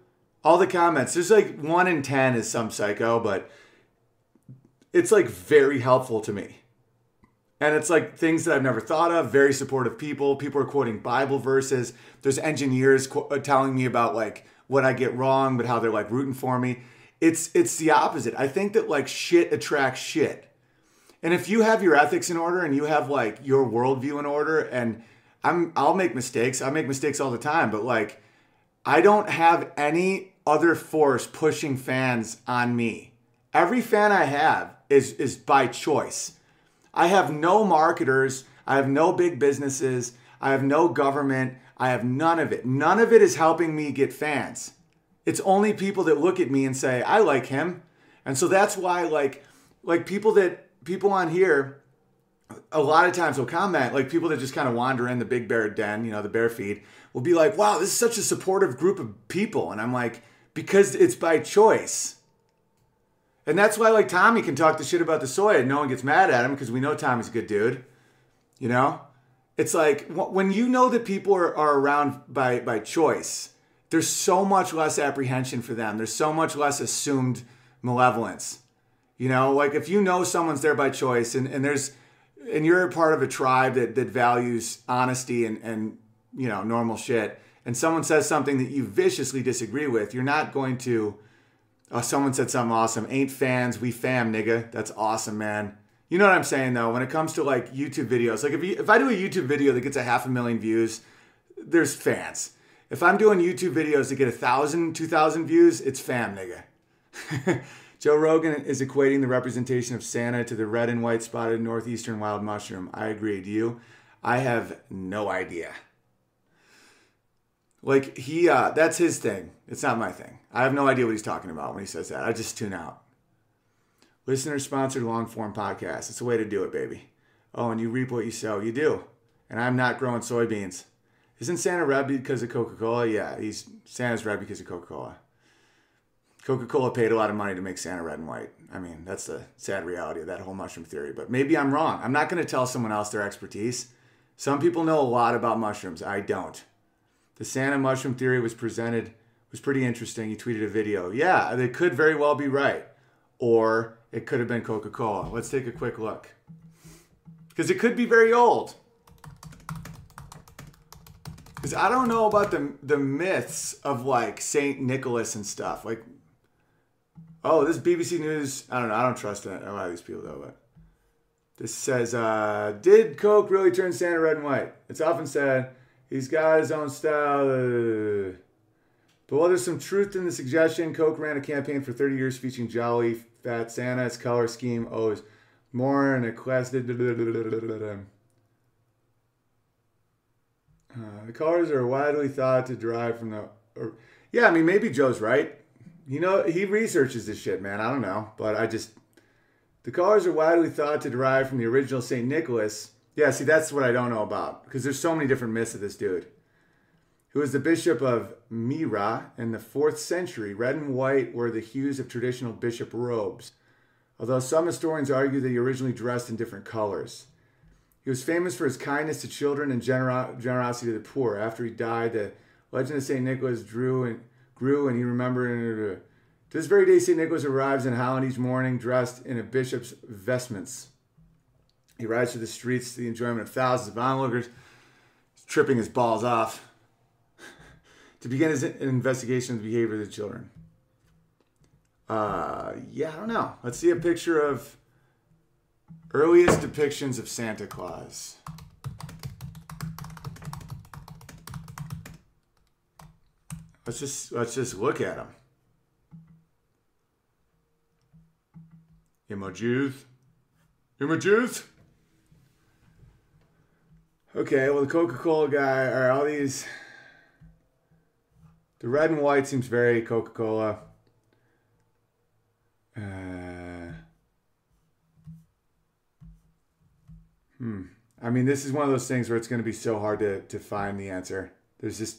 all the comments, there's like 1 in 10 is some psycho, but it's like very helpful to me. And it's like things that I've never thought of, very supportive people. People are quoting Bible verses. There's engineers telling me about like what I get wrong, but how they're like rooting for me. It's the opposite. I think that like shit attracts shit. And if you have your ethics in order and you have like your worldview in order, and I'll make mistakes. I make mistakes all the time, but like I don't have any other force pushing fans on me. Every fan I have is by choice. I have no marketers. I have no big businesses. I have no government. I have none of it. None of it is helping me get fans. It's only people that look at me and say, I like him. And so that's why like people on here a lot of times will comment, like people that just kind of wander in the big bear den, you know, the bear feed, will be like, wow, this is such a supportive group of people. And I'm like, because it's by choice. And that's why like Tommy can talk the shit about the soy and no one gets mad at him because we know Tommy's a good dude, you know? It's like when you know that people are around by choice, there's so much less apprehension for them. There's so much less assumed malevolence. You know, like if you know someone's there by choice and there's and you're a part of a tribe that values honesty and you know, normal shit, and someone says something that you viciously disagree with, you're not going to, oh, someone said something awesome. Ain't fans, we fam, nigga. That's awesome, man. You know what I'm saying, though? When it comes to, like, YouTube videos, like, if I do a YouTube video that gets 500,000 views, there's fans. If I'm doing YouTube videos that get 1,000, 2,000 views, it's fam, nigga. Joe Rogan is equating the representation of Santa to the red and white spotted northeastern wild mushroom. I agree. Do you? I have no idea. Like, he, that's his thing. It's not my thing. I have no idea what he's talking about when he says that. I just tune out. Listener-sponsored long-form podcast. It's a way to do it, baby. Oh, and you reap what you sow. You do. And I'm not growing soybeans. Isn't Santa red because of Coca-Cola? Yeah, Santa's red because of Coca-Cola. Coca-Cola paid a lot of money to make Santa red and white. I mean, that's the sad reality of that whole mushroom theory. But maybe I'm wrong. I'm not going to tell someone else their expertise. Some people know a lot about mushrooms. I don't. The Santa mushroom theory was pretty interesting. He tweeted a video. Yeah, they could very well be right. Or it could have been Coca-Cola. Let's take a quick look. Because it could be very old. Because I don't know about the myths of, like, St. Nicholas and stuff. Like, oh, this BBC News. I don't know. I don't trust a lot of these people, though. But this says, did Coke really turn Santa red and white? It's often said he's got his own style. But while there's some truth in the suggestion, Coke ran a campaign for 30 years featuring Jolly Fat Santa. Its color scheme owes more and a class. The colors are widely thought to derive from the... yeah, I mean, maybe Joe's right. You know, he researches this shit, man. I don't know. But I just... The colors are widely thought to derive from the original St. Nicholas. Yeah, see, that's what I don't know about. Because there's so many different myths of this dude. Who was the bishop of Myra in the 4th century. Red and white were the hues of traditional bishop robes, although some historians argue that he originally dressed in different colors. He was famous for his kindness to children and generosity to the poor. After he died, the legend of St. Nicholas grew and he remembered... To this very day, St. Nicholas arrives in Holland each morning dressed in a bishop's vestments. He rides through the streets to the enjoyment of thousands of onlookers, tripping his balls off, to begin his investigation of the behavior of the children. Yeah, I don't know. Let's see a picture of earliest depictions of Santa Claus. Let's just look at him. Emojis. Okay, well, the Coca-Cola guy are all these. The red and white seems very Coca-Cola. I mean, this is one of those things where it's going to be so hard to find the answer. There's just...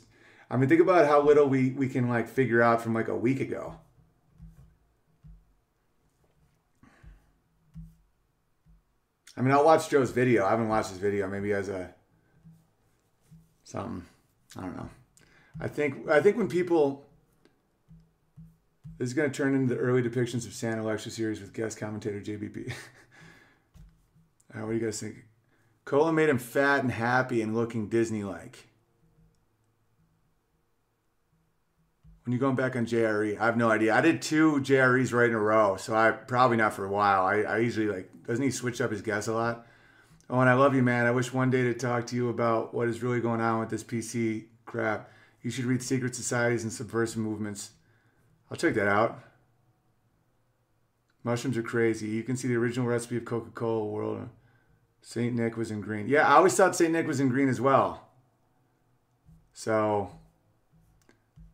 I mean, think about how little we can, like, figure out from, like, a week ago. I mean, I'll watch Joe's video. I haven't watched his video. Maybe as a... something. I don't know. I think when people... This is going to turn into the early depictions of Santa lecture series with guest commentator JBB. What do you guys think? Cola made him fat and happy and looking Disney-like. When you're going back on JRE, I have no idea. I did 2 JREs right in a row, so I probably not for a while. I usually, like, doesn't he switch up his guests a lot? Oh, and I love you, man. I wish one day to talk to you about what is really going on with this PC crap. You should read Secret Societies and Subversive Movements. I'll check that out. Mushrooms are crazy. You can see the original recipe of Coca-Cola world. St. Nick was in green. Yeah, I always thought St. Nick was in green as well. So,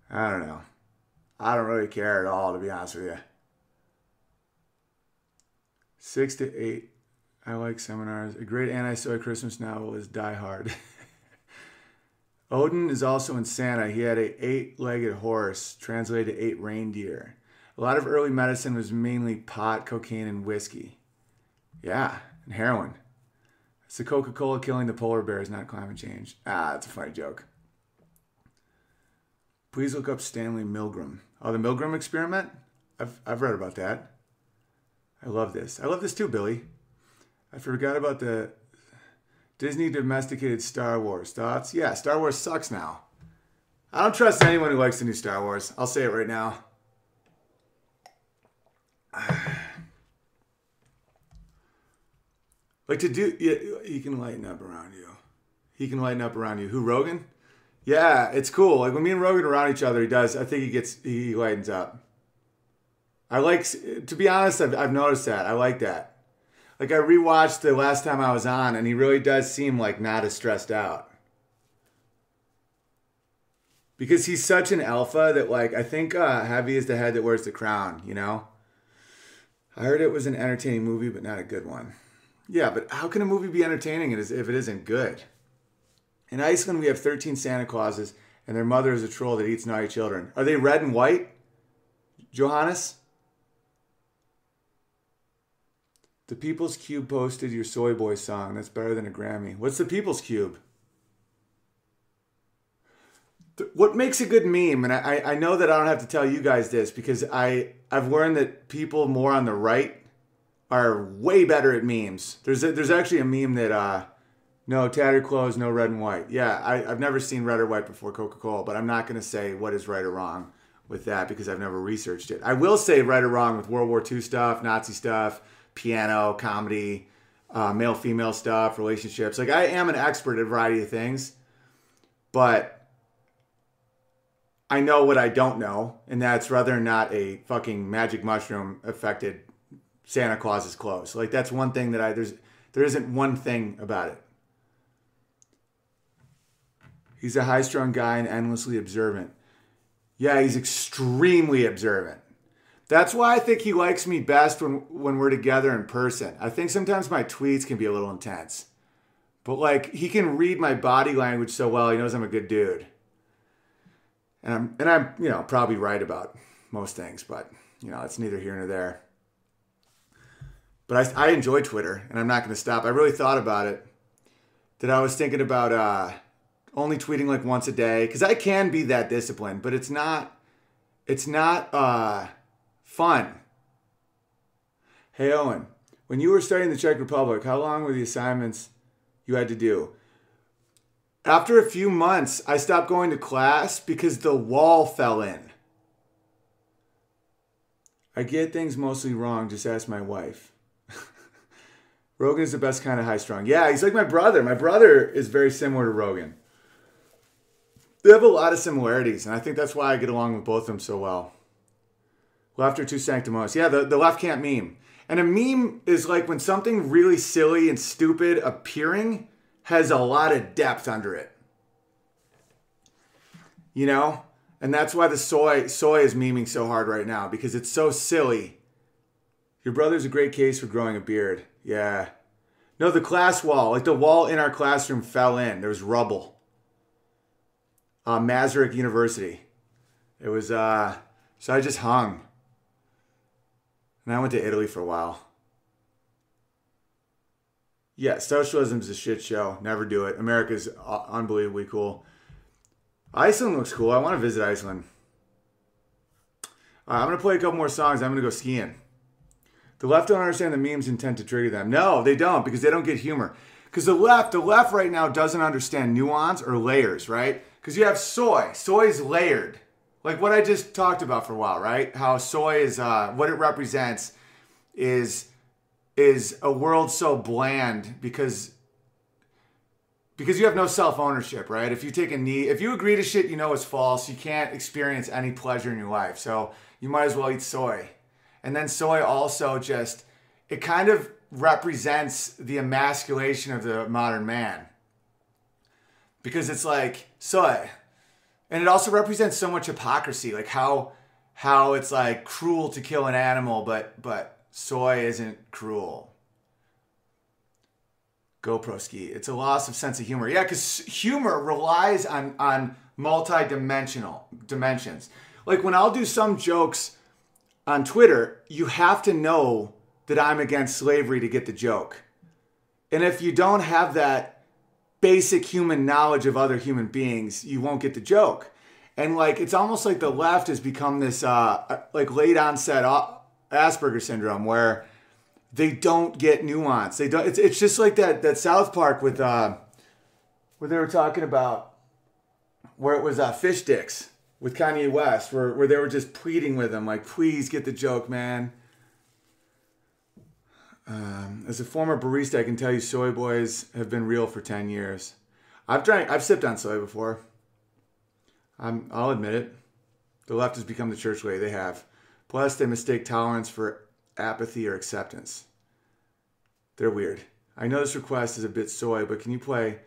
I don't know. I don't really care at all, to be honest with you. 6 to 8. I like seminars. A great anti-soy Christmas novel is Die Hard. Odin is also in Santa. He had an 8-legged horse, translated to 8 reindeer. A lot of early medicine was mainly pot, cocaine, and whiskey. Yeah, and heroin. It's the Coca-Cola killing the polar bears, not climate change. Ah, that's a funny joke. Please look up Stanley Milgram. Oh, the Milgram experiment? I've read about that. I love this. I love this too, Billy. I forgot about the Disney domesticated Star Wars. Thoughts? Yeah, Star Wars sucks now. I don't trust anyone who likes the new Star Wars. I'll say it right now. Like to do, yeah, he can lighten up around you. He can lighten up around you. Who, Rogan? Yeah, it's cool. Like when me and Rogan are around each other, he does. I think he lightens up. I like, to be honest, I've noticed that. I like that. Like I rewatched the last time I was on, and he really does seem like not as stressed out. Because he's such an alpha that, like, I think heavy is the head that wears the crown, you know? I heard it was an entertaining movie, but not a good one. Yeah, but how can a movie be entertaining if it isn't good? In Iceland, we have 13 Santa Clauses, and their mother is a troll that eats naughty children. Are they red and white? Johannes? The People's Cube posted your Soy Boy song. That's better than a Grammy. What's the People's Cube? What makes a good meme, and I know that I don't have to tell you guys this because I've learned that people more on the right are way better at memes. There's actually a meme that, no tattered clothes, no red and white. Yeah, I've never seen red or white before Coca-Cola, but I'm not going to say what is right or wrong with that because I've never researched it. I will say right or wrong with World War II stuff, Nazi stuff, piano, comedy, male-female stuff, relationships. Like, I am an expert at a variety of things, but I know what I don't know, and that's whether or not a fucking magic mushroom affected Santa Claus's clothes. Like, that's one thing that there isn't one thing about it. He's a high-strung guy and endlessly observant. Yeah, he's extremely observant. That's why I think he likes me best when we're together in person. I think sometimes my tweets can be a little intense. But, like, he can read my body language so well, he knows I'm a good dude. And I'm, you know, probably right about most things, but, you know, it's neither here nor there. But I enjoy Twitter, and I'm not going to stop. I really thought about it, that I was thinking about only tweeting like once a day, because I can be that disciplined, but it's not fun. Hey, Owen, when you were studying the Czech Republic, how long were the assignments you had to do? After a few months, I stopped going to class because the wall fell in. I get things mostly wrong. Just ask my wife. Rogan is the best kind of high-strung. Yeah, he's like my brother. My brother is very similar to Rogan. They have a lot of similarities, and I think that's why I get along with both of them so well. Laughter too sanctimonious. Yeah, the left can't meme. And a meme is like when something really silly and stupid appearing has a lot of depth under it, you know? And that's why the soy is memeing so hard right now, because it's so silly. Your brother's a great case for growing a beard. Yeah. No, the class wall, like the wall in our classroom fell in. There was rubble. Masaryk University. It was, so I just hung. And I went to Italy for a while. Yeah, socialism's a shit show. Never do it. America's unbelievably cool. Iceland looks cool. I want to visit Iceland. All right, I'm going to play a couple more songs. I'm going to go skiing. The left don't understand the memes intent to trigger them. No, they don't, because they don't get humor. Because the left right now doesn't understand nuance or layers, right? Because you have soy. Soy's layered. Like what I just talked about for a while, right? How soy is, what it represents is a world so bland because you have no self-ownership, right? If you take a knee, if you agree to shit you know is false, you can't experience any pleasure in your life. So you might as well eat soy. And then soy also just, it kind of represents the emasculation of the modern man. Because it's like, soy. And it also represents so much hypocrisy, like how it's like cruel to kill an animal, but soy isn't cruel. GoPro ski. It's a loss of sense of humor. Yeah, because humor relies on multi-dimensional dimensions. Like when I'll do some jokes on Twitter, you have to know that I'm against slavery to get the joke. And if you don't have that basic human knowledge of other human beings, you won't get the joke. And like, it's almost like the left has become this like late onset Asperger syndrome, where they don't get nuance. They don't. It's just like that South Park with where they were talking about where it was fish dicks with Kanye West, where they were just pleading with him, like, please get the joke, man. As a former barista, I can tell you soy boys have been real for 10 years. I've sipped on soy before. I'll admit it. The left has become the church way. They have. Plus, they mistake tolerance for apathy or acceptance. They're weird. I know this request is a bit soy, but can you play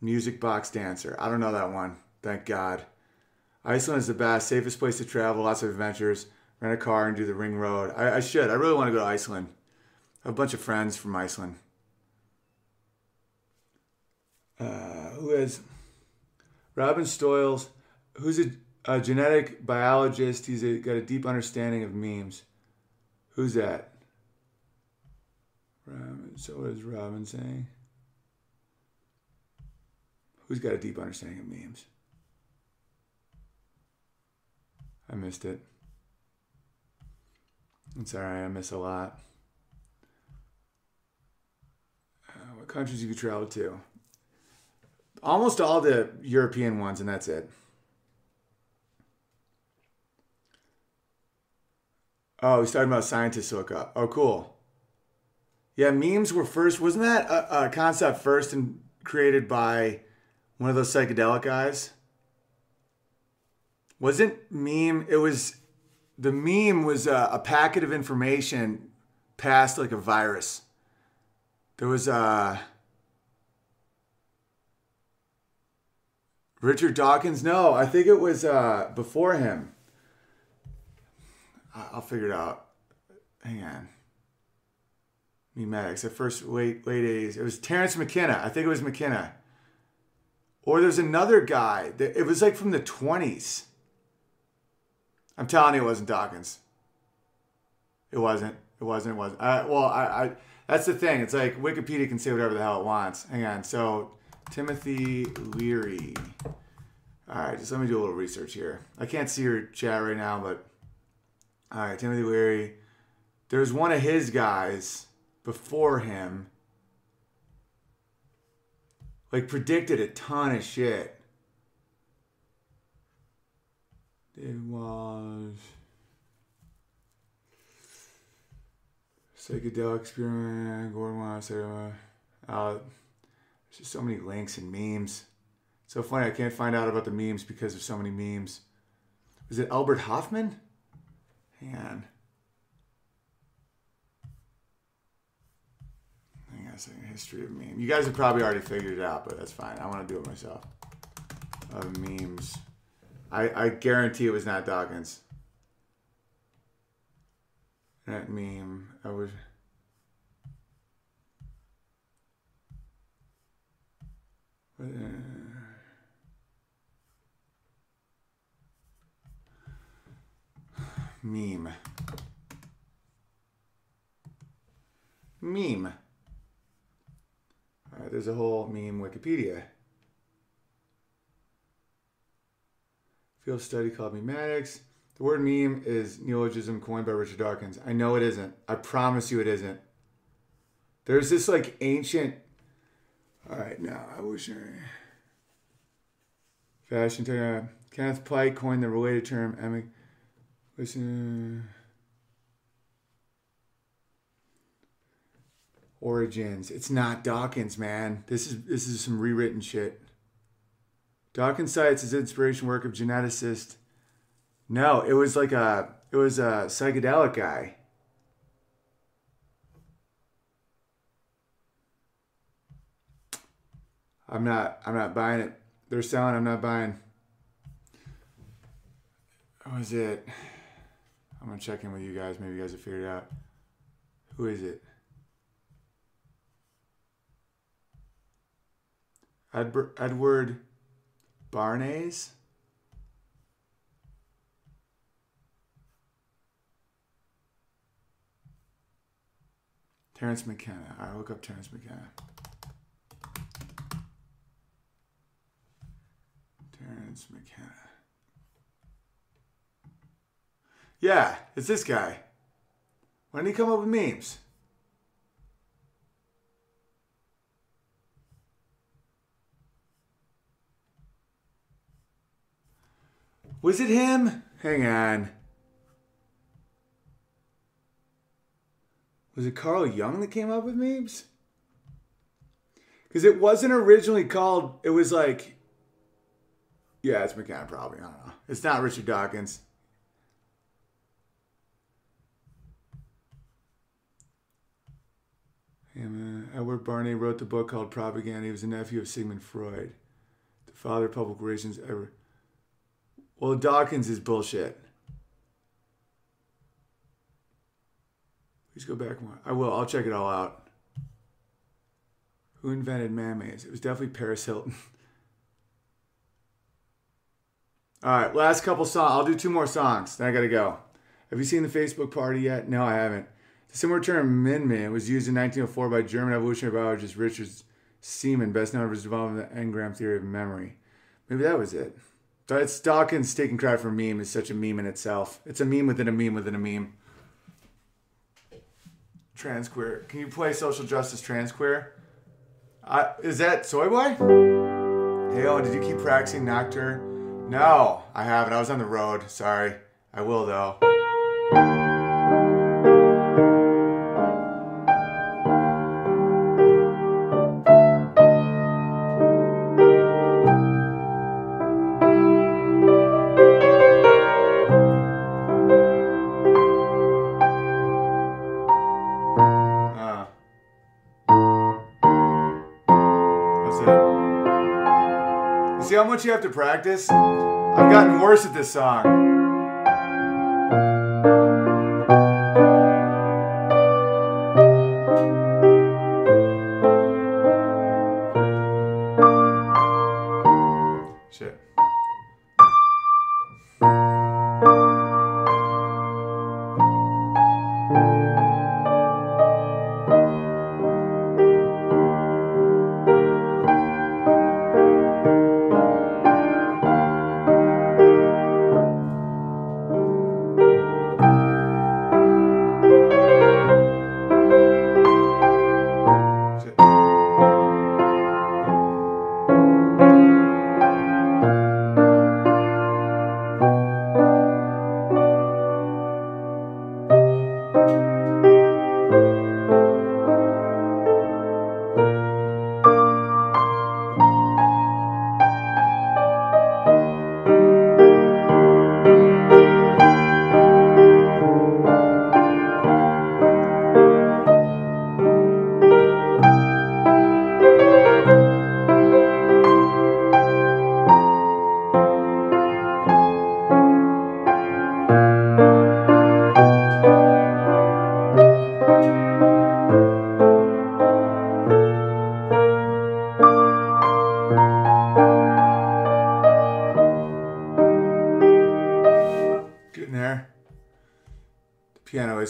Music Box Dancer? I don't know that one. Thank God. Iceland is the best, safest place to travel, lots of adventures. Rent a car and do the ring road. I should. I really want to go to Iceland. I have a bunch of friends from Iceland. Who is? Robin Stoyles, who's a genetic biologist. He's got a deep understanding of memes. Who's that? Robin, so what is Robin saying? Who's got a deep understanding of memes? I missed it. It's all right, I miss a lot. What countries have you traveled to? Almost all the European ones, and that's it. Oh, he's talking about scientists hook up. Oh, cool. Yeah, memes were first. Wasn't that a concept first and created by one of those psychedelic guys? Wasn't meme, it was, the meme was a packet of information passed like a virus. There was Richard Dawkins, no, I think it was before him. I'll figure it out. Hang on. Memetics, at first late 80s. It was Terrence McKenna. I think it was McKenna. Or there's another guy. It was like from the 20s. I'm telling you, it wasn't Dawkins. It wasn't. Well, that's the thing. It's like Wikipedia can say whatever the hell it wants. Hang on. So, Timothy Leary. All right, just let me do a little research here. I can't see your chat right now, but... All right, Timothy Leary. There's one of his guys before him. Like, predicted a ton of shit. It was psychedelic experiment. Gordon West. There's just so many links and memes. It's so funny. I can't find out about the memes because of so many memes. Was it Albert Hoffman? Hang on a second. History of meme. You guys have probably already figured it out, but that's fine. I want to do it myself. Of memes. I guarantee it was not Dawkins. That meme, I was... Meme. All right, there's a whole meme Wikipedia. Field study called memetics. The word meme is neologism coined by Richard Dawkins. I know it isn't. I promise you it isn't. There's this like ancient... All right, now I wish I... Fashion tech. Kenneth Pike coined the related term. Listen. Origins. It's not Dawkins, man. This is some rewritten shit. Dawkins cites his inspiration work of geneticist. No, it was like a psychedelic guy. I'm not buying it. They're selling, I'm not buying. What was it? I'm gonna check in with you guys. Maybe you guys have figured it out. Who is it? Edward Bernays? Terrence McKenna. All right, look up Terrence McKenna. Terrence McKenna. Yeah, it's this guy. Why didn't he come up with memes? Was it him? Hang on. Was it Carl Jung that came up with memes? Because it wasn't originally called, it was like, yeah, it's McKenna probably, I don't know. It's not Richard Dawkins. Yeah, man. Edward Bernays wrote the book called Propaganda. He was a nephew of Sigmund Freud, the father of public relations. Ever. Well, Dawkins is bullshit. Please go back more. I will. I'll check it all out. Who invented mayonnaise? It was definitely Paris Hilton. All right, last couple songs. I'll do two more songs. Then I gotta go. Have you seen the Facebook party yet? No, I haven't. The similar term "min-min" was used in 1904 by German evolutionary biologist Richard Seaman, best known for his development of the engram theory of memory. Maybe that was it. It's Dawkins taking credit for meme is such a meme in itself. It's a meme within a meme within a meme. Trans queer. Can you play social justice trans queer? Is that Soy Boy? Hey, oh, did you keep practicing Nocturne? No, I haven't. I was on the road. Sorry. I will, though. How much you have to practice? I've gotten worse at this song. Shit.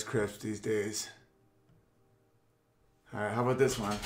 Crisp these days. All right, how about this one?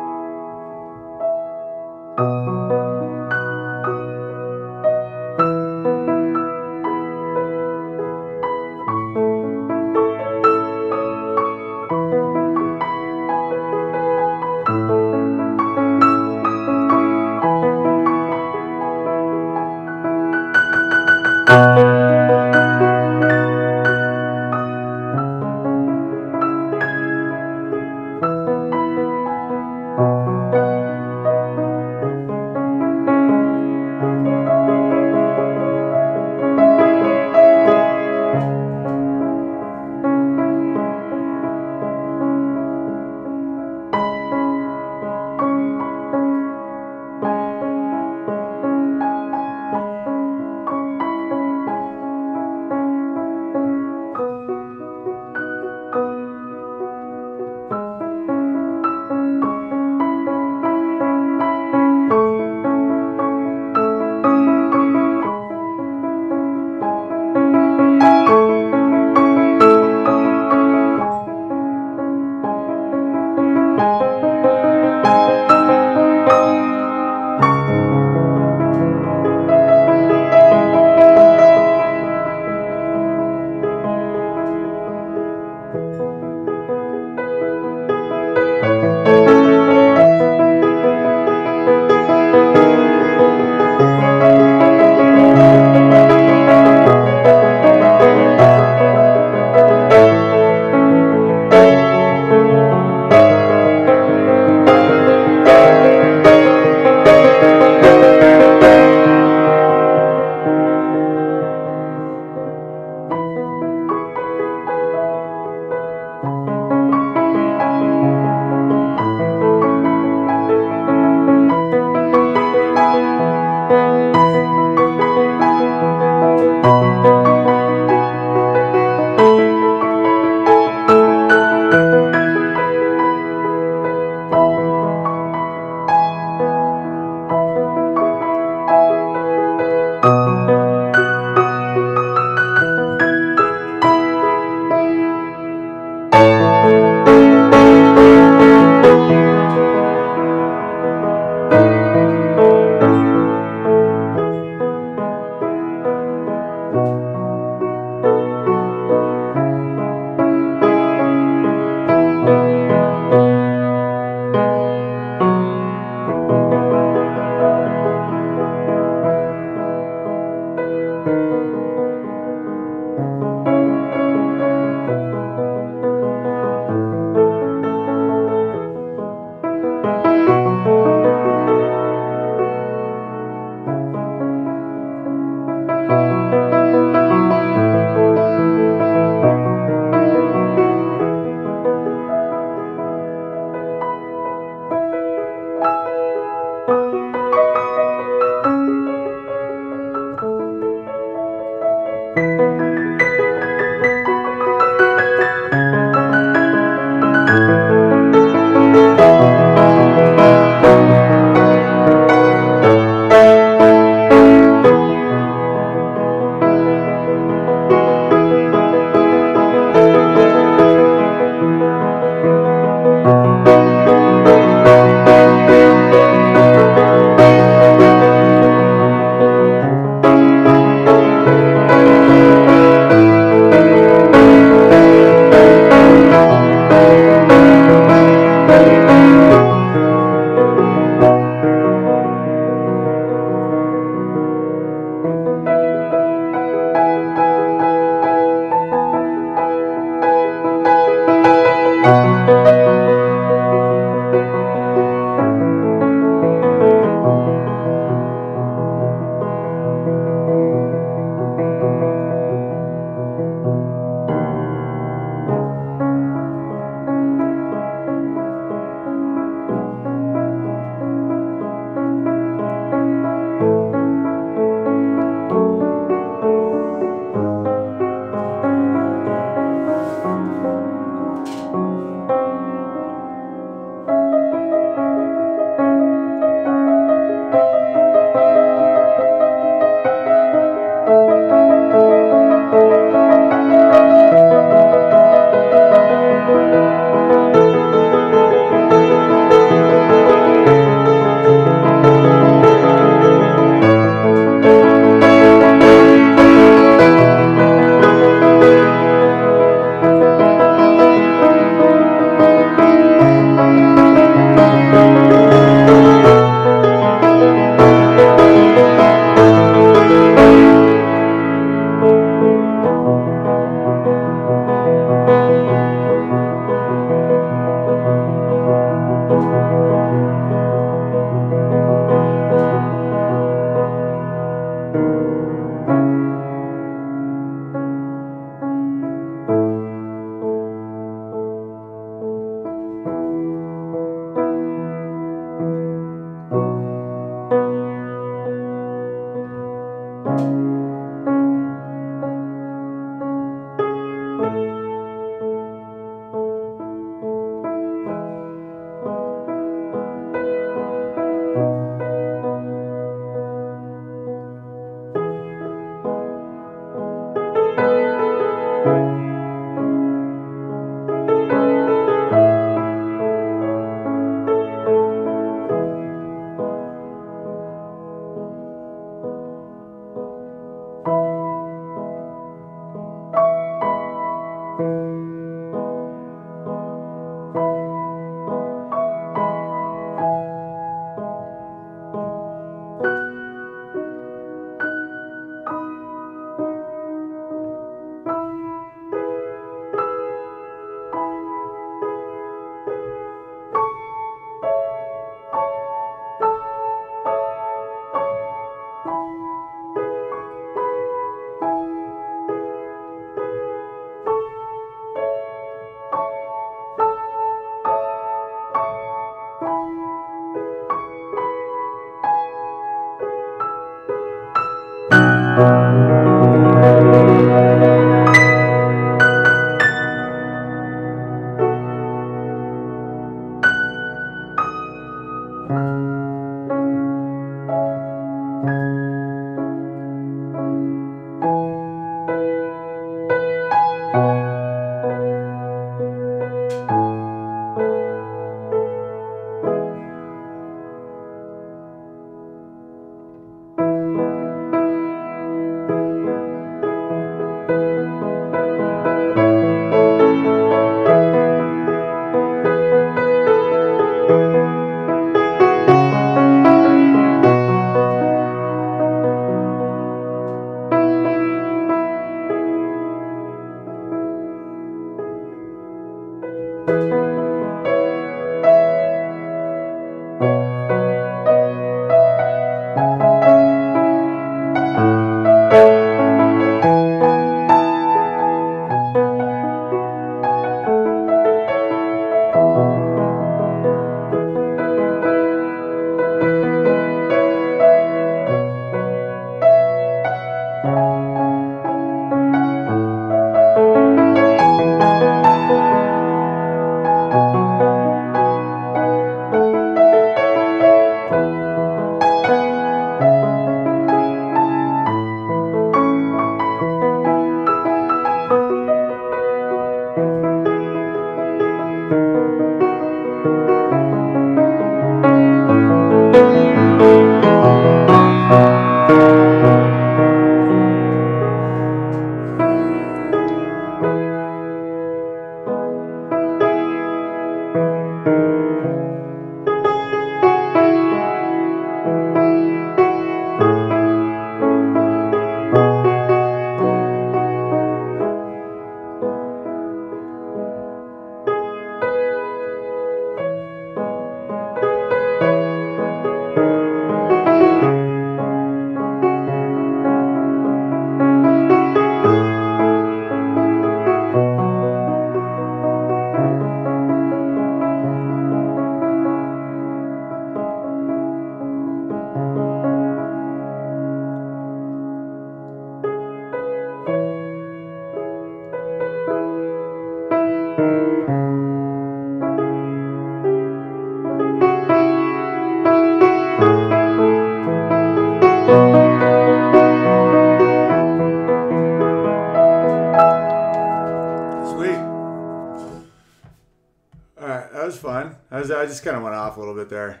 I just kind of went off a little bit there.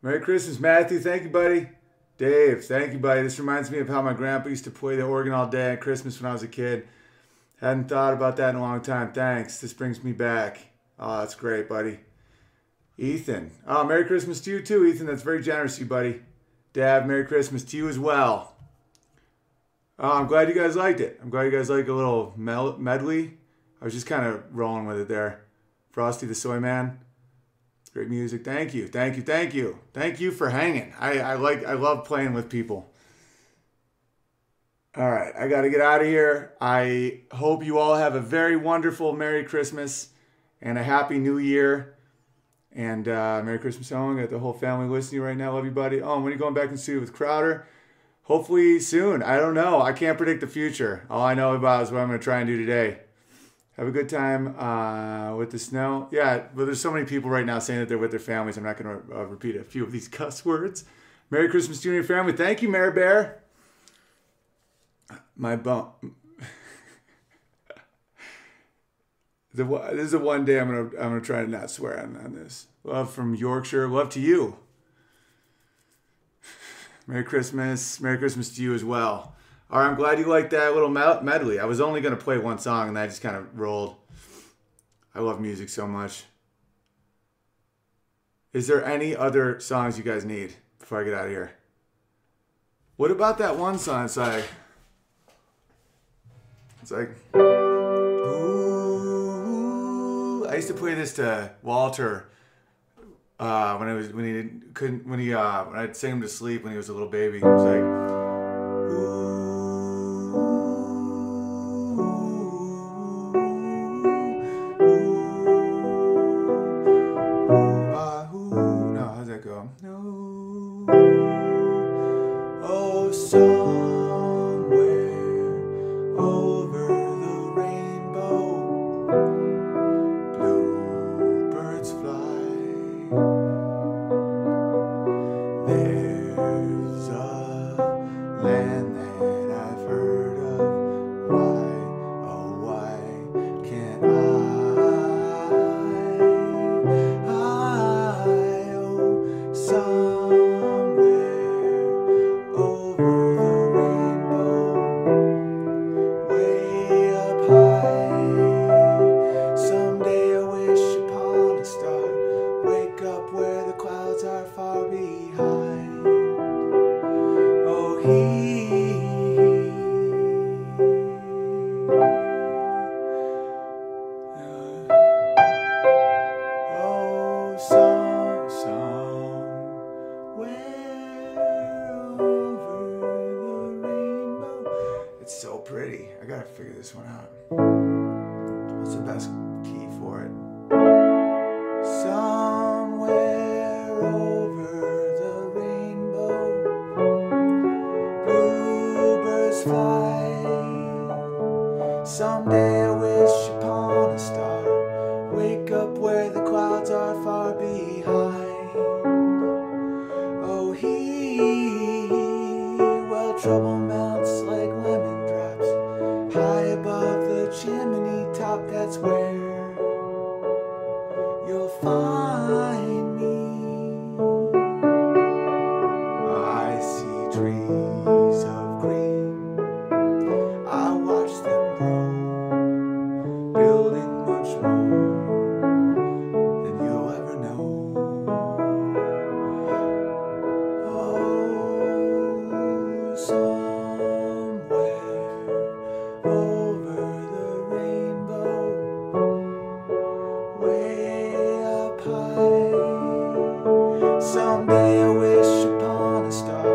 Merry Christmas, Matthew. Thank you, buddy. Dave, thank you, buddy. This reminds me of how my grandpa used to play the organ all day at Christmas when I was a kid. Hadn't thought about that in a long time. Thanks. This brings me back. Oh, that's great, buddy. Ethan. Oh, Merry Christmas to you, too, Ethan. That's very generous of you, buddy. Dad, Merry Christmas to you as well. Oh, I'm glad you guys liked it. I'm glad you guys liked a little medley. I was just kind of rolling with it there. Frosty the Soy Man, great music. Thank you, thank you, thank you, thank you for hanging. I love playing with people. All right, I got to get out of here. I hope you all have a very wonderful Merry Christmas and a Happy New Year. And Merry Christmas, everyone. Got the whole family listening right now. Love you, buddy. Oh, and when are you going back in studio with Crowder? Hopefully soon. I don't know. I can't predict the future. All I know about is what I'm going to try and do today. Have a good time with the snow. Yeah, well, there's so many people right now saying that they're with their families. I'm not going to repeat a few of these cuss words. Merry Christmas to you and your family. Thank you, Mary Bear. My bum. This is the one day I'm gonna try to not swear on this. Love from Yorkshire. Love to you. Merry Christmas. Merry Christmas to you as well. All right, I'm glad you liked that little medley. I was only going to play one song, and I just kind of rolled. I love music so much. Is there any other songs you guys need before I get out of here? What about that one song? It's like... Ooh. I used to play this to Walter when I'd sing him to sleep when he was a little baby. It was like... Fly this one out. What's the best key for it? Somewhere over the rainbow, bluebirds fly. Someday I wish upon a star, wake up where the clouds are far behind. Oh, he, well, trouble melts like lemon drops, high above the chimney top, that's where find me. I see trees of green, I watch them grow, building much more than you'll ever know. Oh, somewhere over the rainbow, way high. Someday I wish upon a star,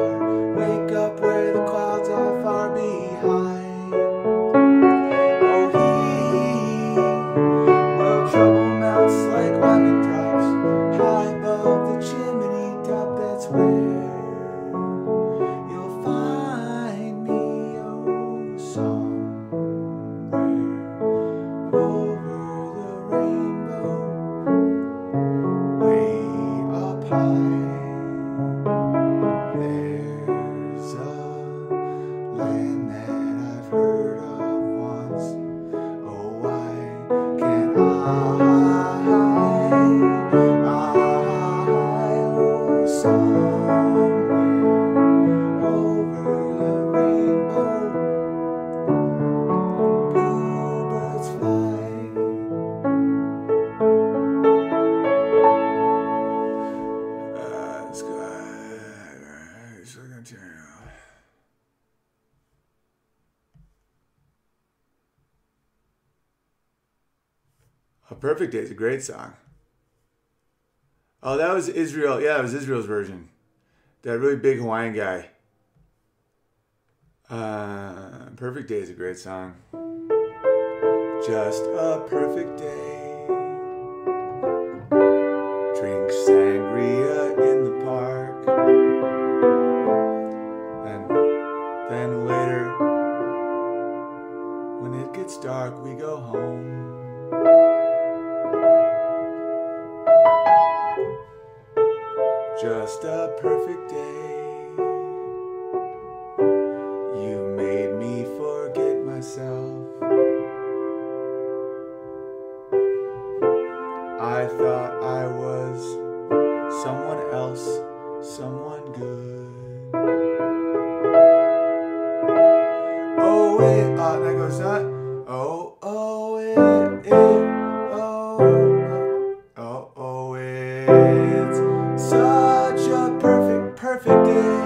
wake up where the clouds are far behind. Oh, he, well, trouble melts like lemon drops, high above the chimney top, that's where you'll find me. Oh, somewhere over the rainbow, way up high, there's a land that I've heard of once. Oh, why can't I oh, somewhere over the rainbow, bluebirds fly. Let's go. So we're gonna turn it off. A Perfect Day is a great song. Oh, that was Israel. Yeah, it was Israel's version. That really big Hawaiian guy. Perfect Day is a great song. Just a perfect day. Drink sangria in the park. And then later, when it gets dark, we go home. Just a perfect day. You made me forget myself. I thought I was someone else, someone good. Oh, it, that goes that. Oh, oh, it's such a perfect, perfect day.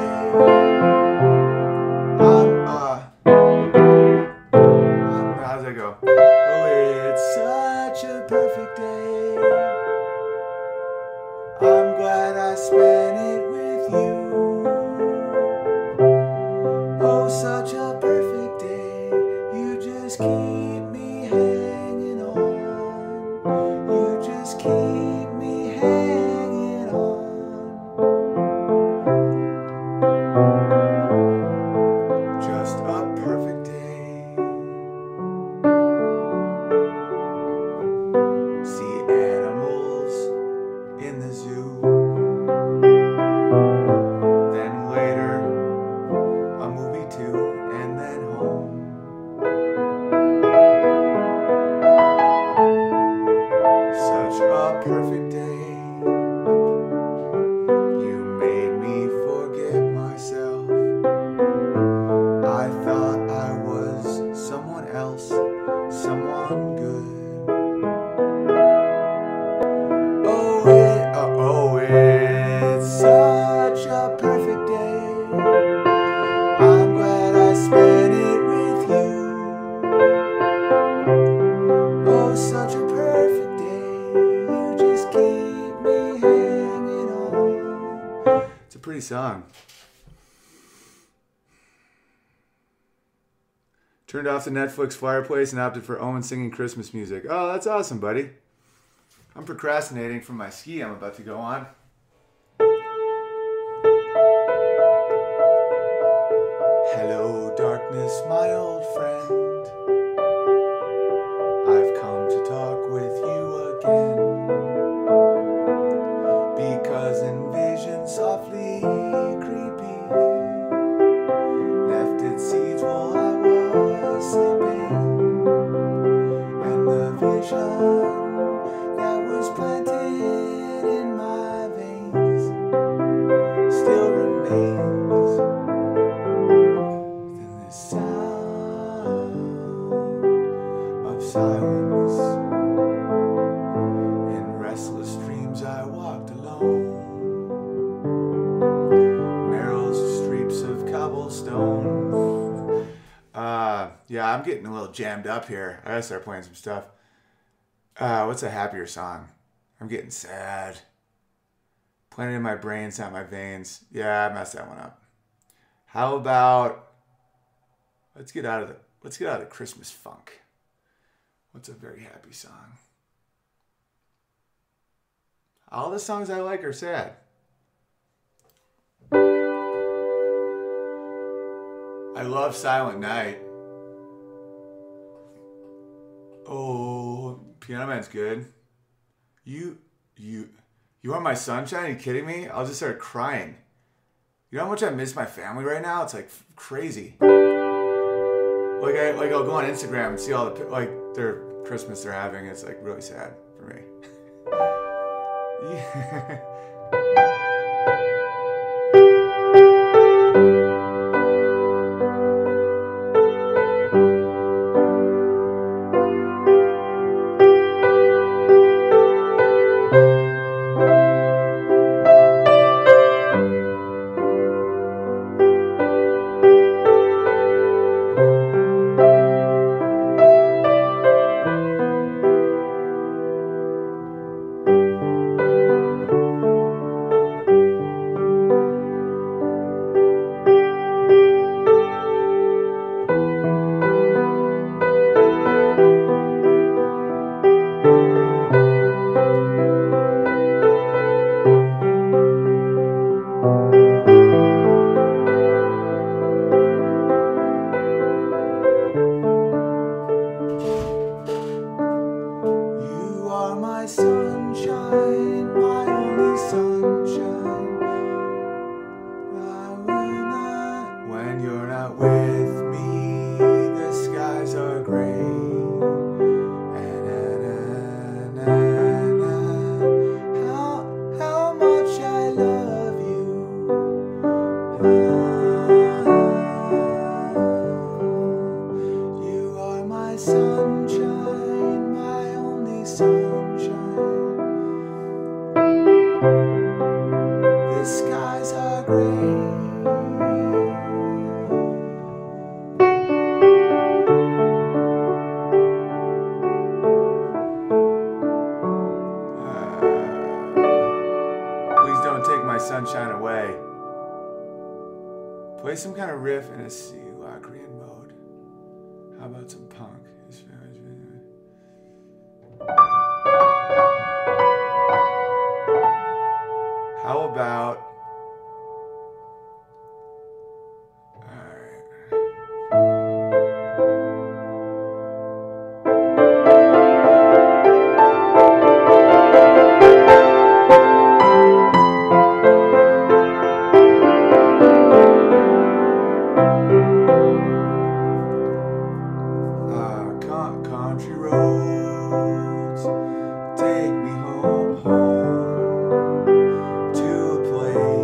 How's that go? Oh, it's such a perfect day. I'm glad I spent it with you. Oh, such a perfect day. You just keep me hanging on. You just keep me hanging on. Just a perfect day. See animals in the zoo. Then later, a movie too, and then home. Such a perfect day. You made me forget myself. I thought I was someone else, someone good. Oh, it's such a perfect day. I'm glad I spent it with you. Oh, such a perfect day. You just keep me hanging on. It's a pretty song. Turned off the Netflix fireplace and opted for Owen singing Christmas music. Oh, that's awesome, buddy. I'm procrastinating from my ski I'm about to go on. Hello, darkness, my old friend. I've come to talk with you again. Because in vision softly creepy left its seeds while I was sleeping, and the vision that was planted in my veins still remains within the sound of silence. Yeah, I'm getting a little jammed up here. I gotta start playing some stuff. What's a happier song? I'm getting sad. Planted in my brain, it's not my veins. Yeah, I messed that one up. How about let's get out of the Christmas funk. What's a very happy song? All the songs I like are sad. I love Silent Night. Oh, Piano Man's good. You are my sunshine? Are you kidding me? I'll just start crying. You know how much I miss my family right now? It's like crazy. Like I'll go on Instagram and see all the like their Christmas they're having. It's like really sad for me. Yeah. Roads take me home to a place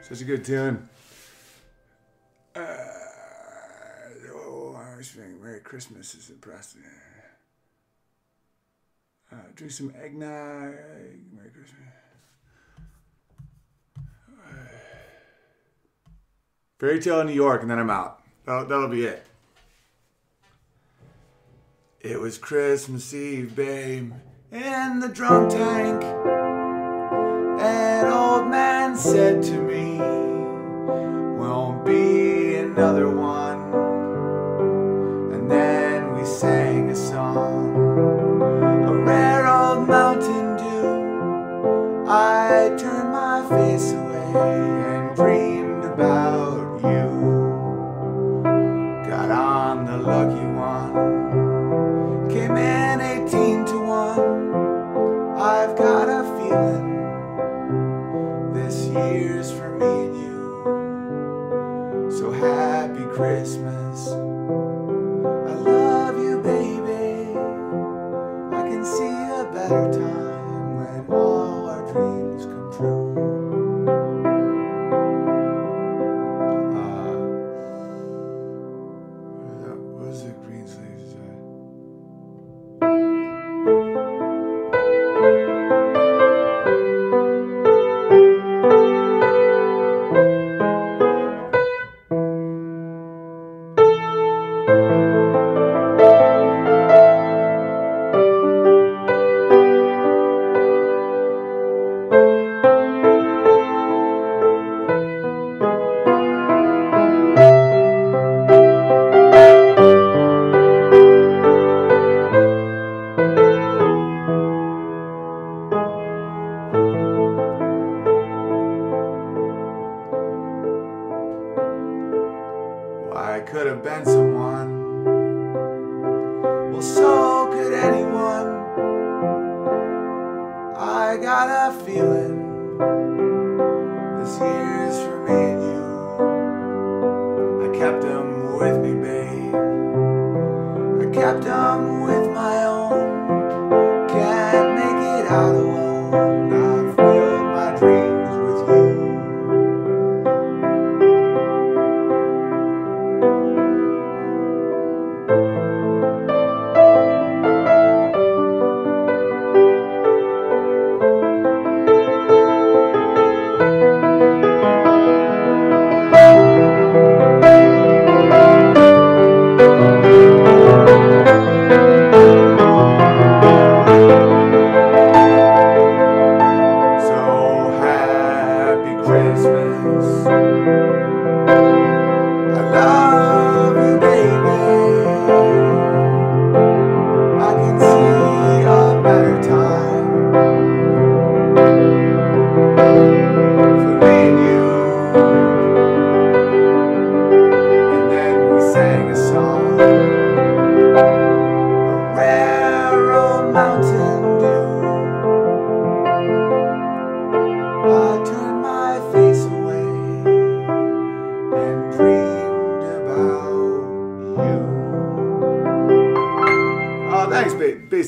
Such a good tune. Oh, I was thinking Merry Christmas is impressive. Drink some eggnog. Merry Christmas. Fairy Tale in New York, and then I'm out. That'll be it. It was Christmas Eve, babe, in the drum tank. An old man said to me, won't be another one. And then we sang a song, a rare old Mountain Dew. I turned my face away and dreamed about you. Got on the lucky one, came in 18-1. I've got a feeling this year's for me and you. So happy Christmas, I love you baby. I can see a better time when all our dreams come true.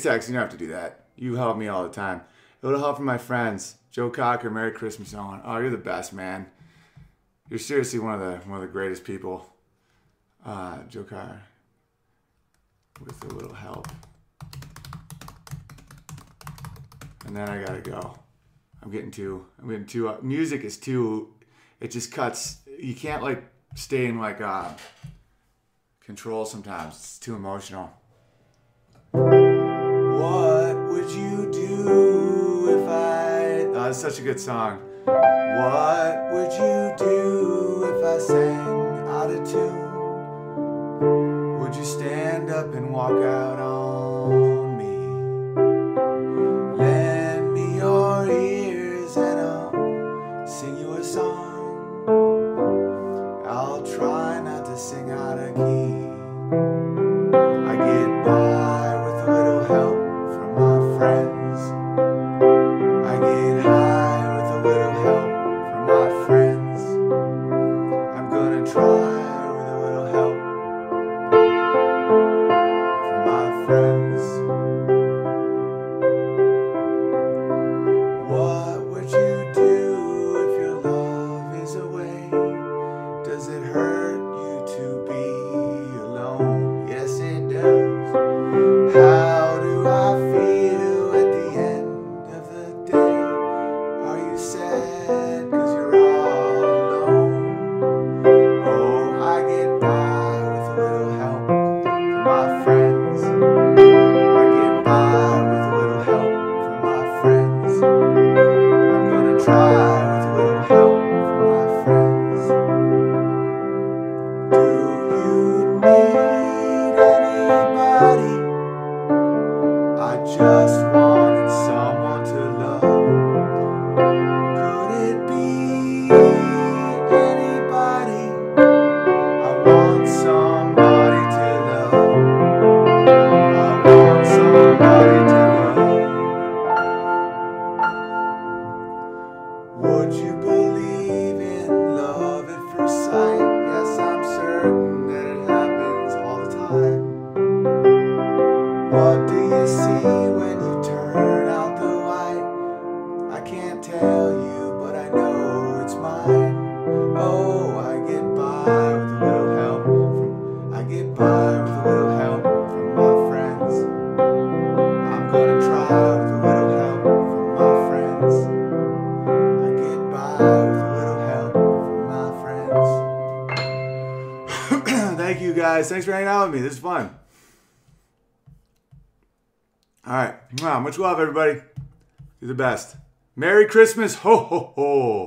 You don't have to do that. You help me all the time. A little help from my friends. Joe Cocker, Merry Christmas, Owen. Oh, you're the best, man. You're seriously one of the greatest people. Joe Cocker, with a little help. And then I gotta go. I'm getting too. Music is too. It just cuts. You can't like stay in like control sometimes. It's too emotional. What would you do if I... Oh, that's such a good song. What would you do if I sang out of tune? Would you stand up and walk out on me? Lend me your ears and I'll sing you a song. I'll try not to sing out of key. I get by. What would you do if Thanks for hanging out with me. This is fun. All right. Much love, everybody. You're the best. Merry Christmas. Ho, ho, ho.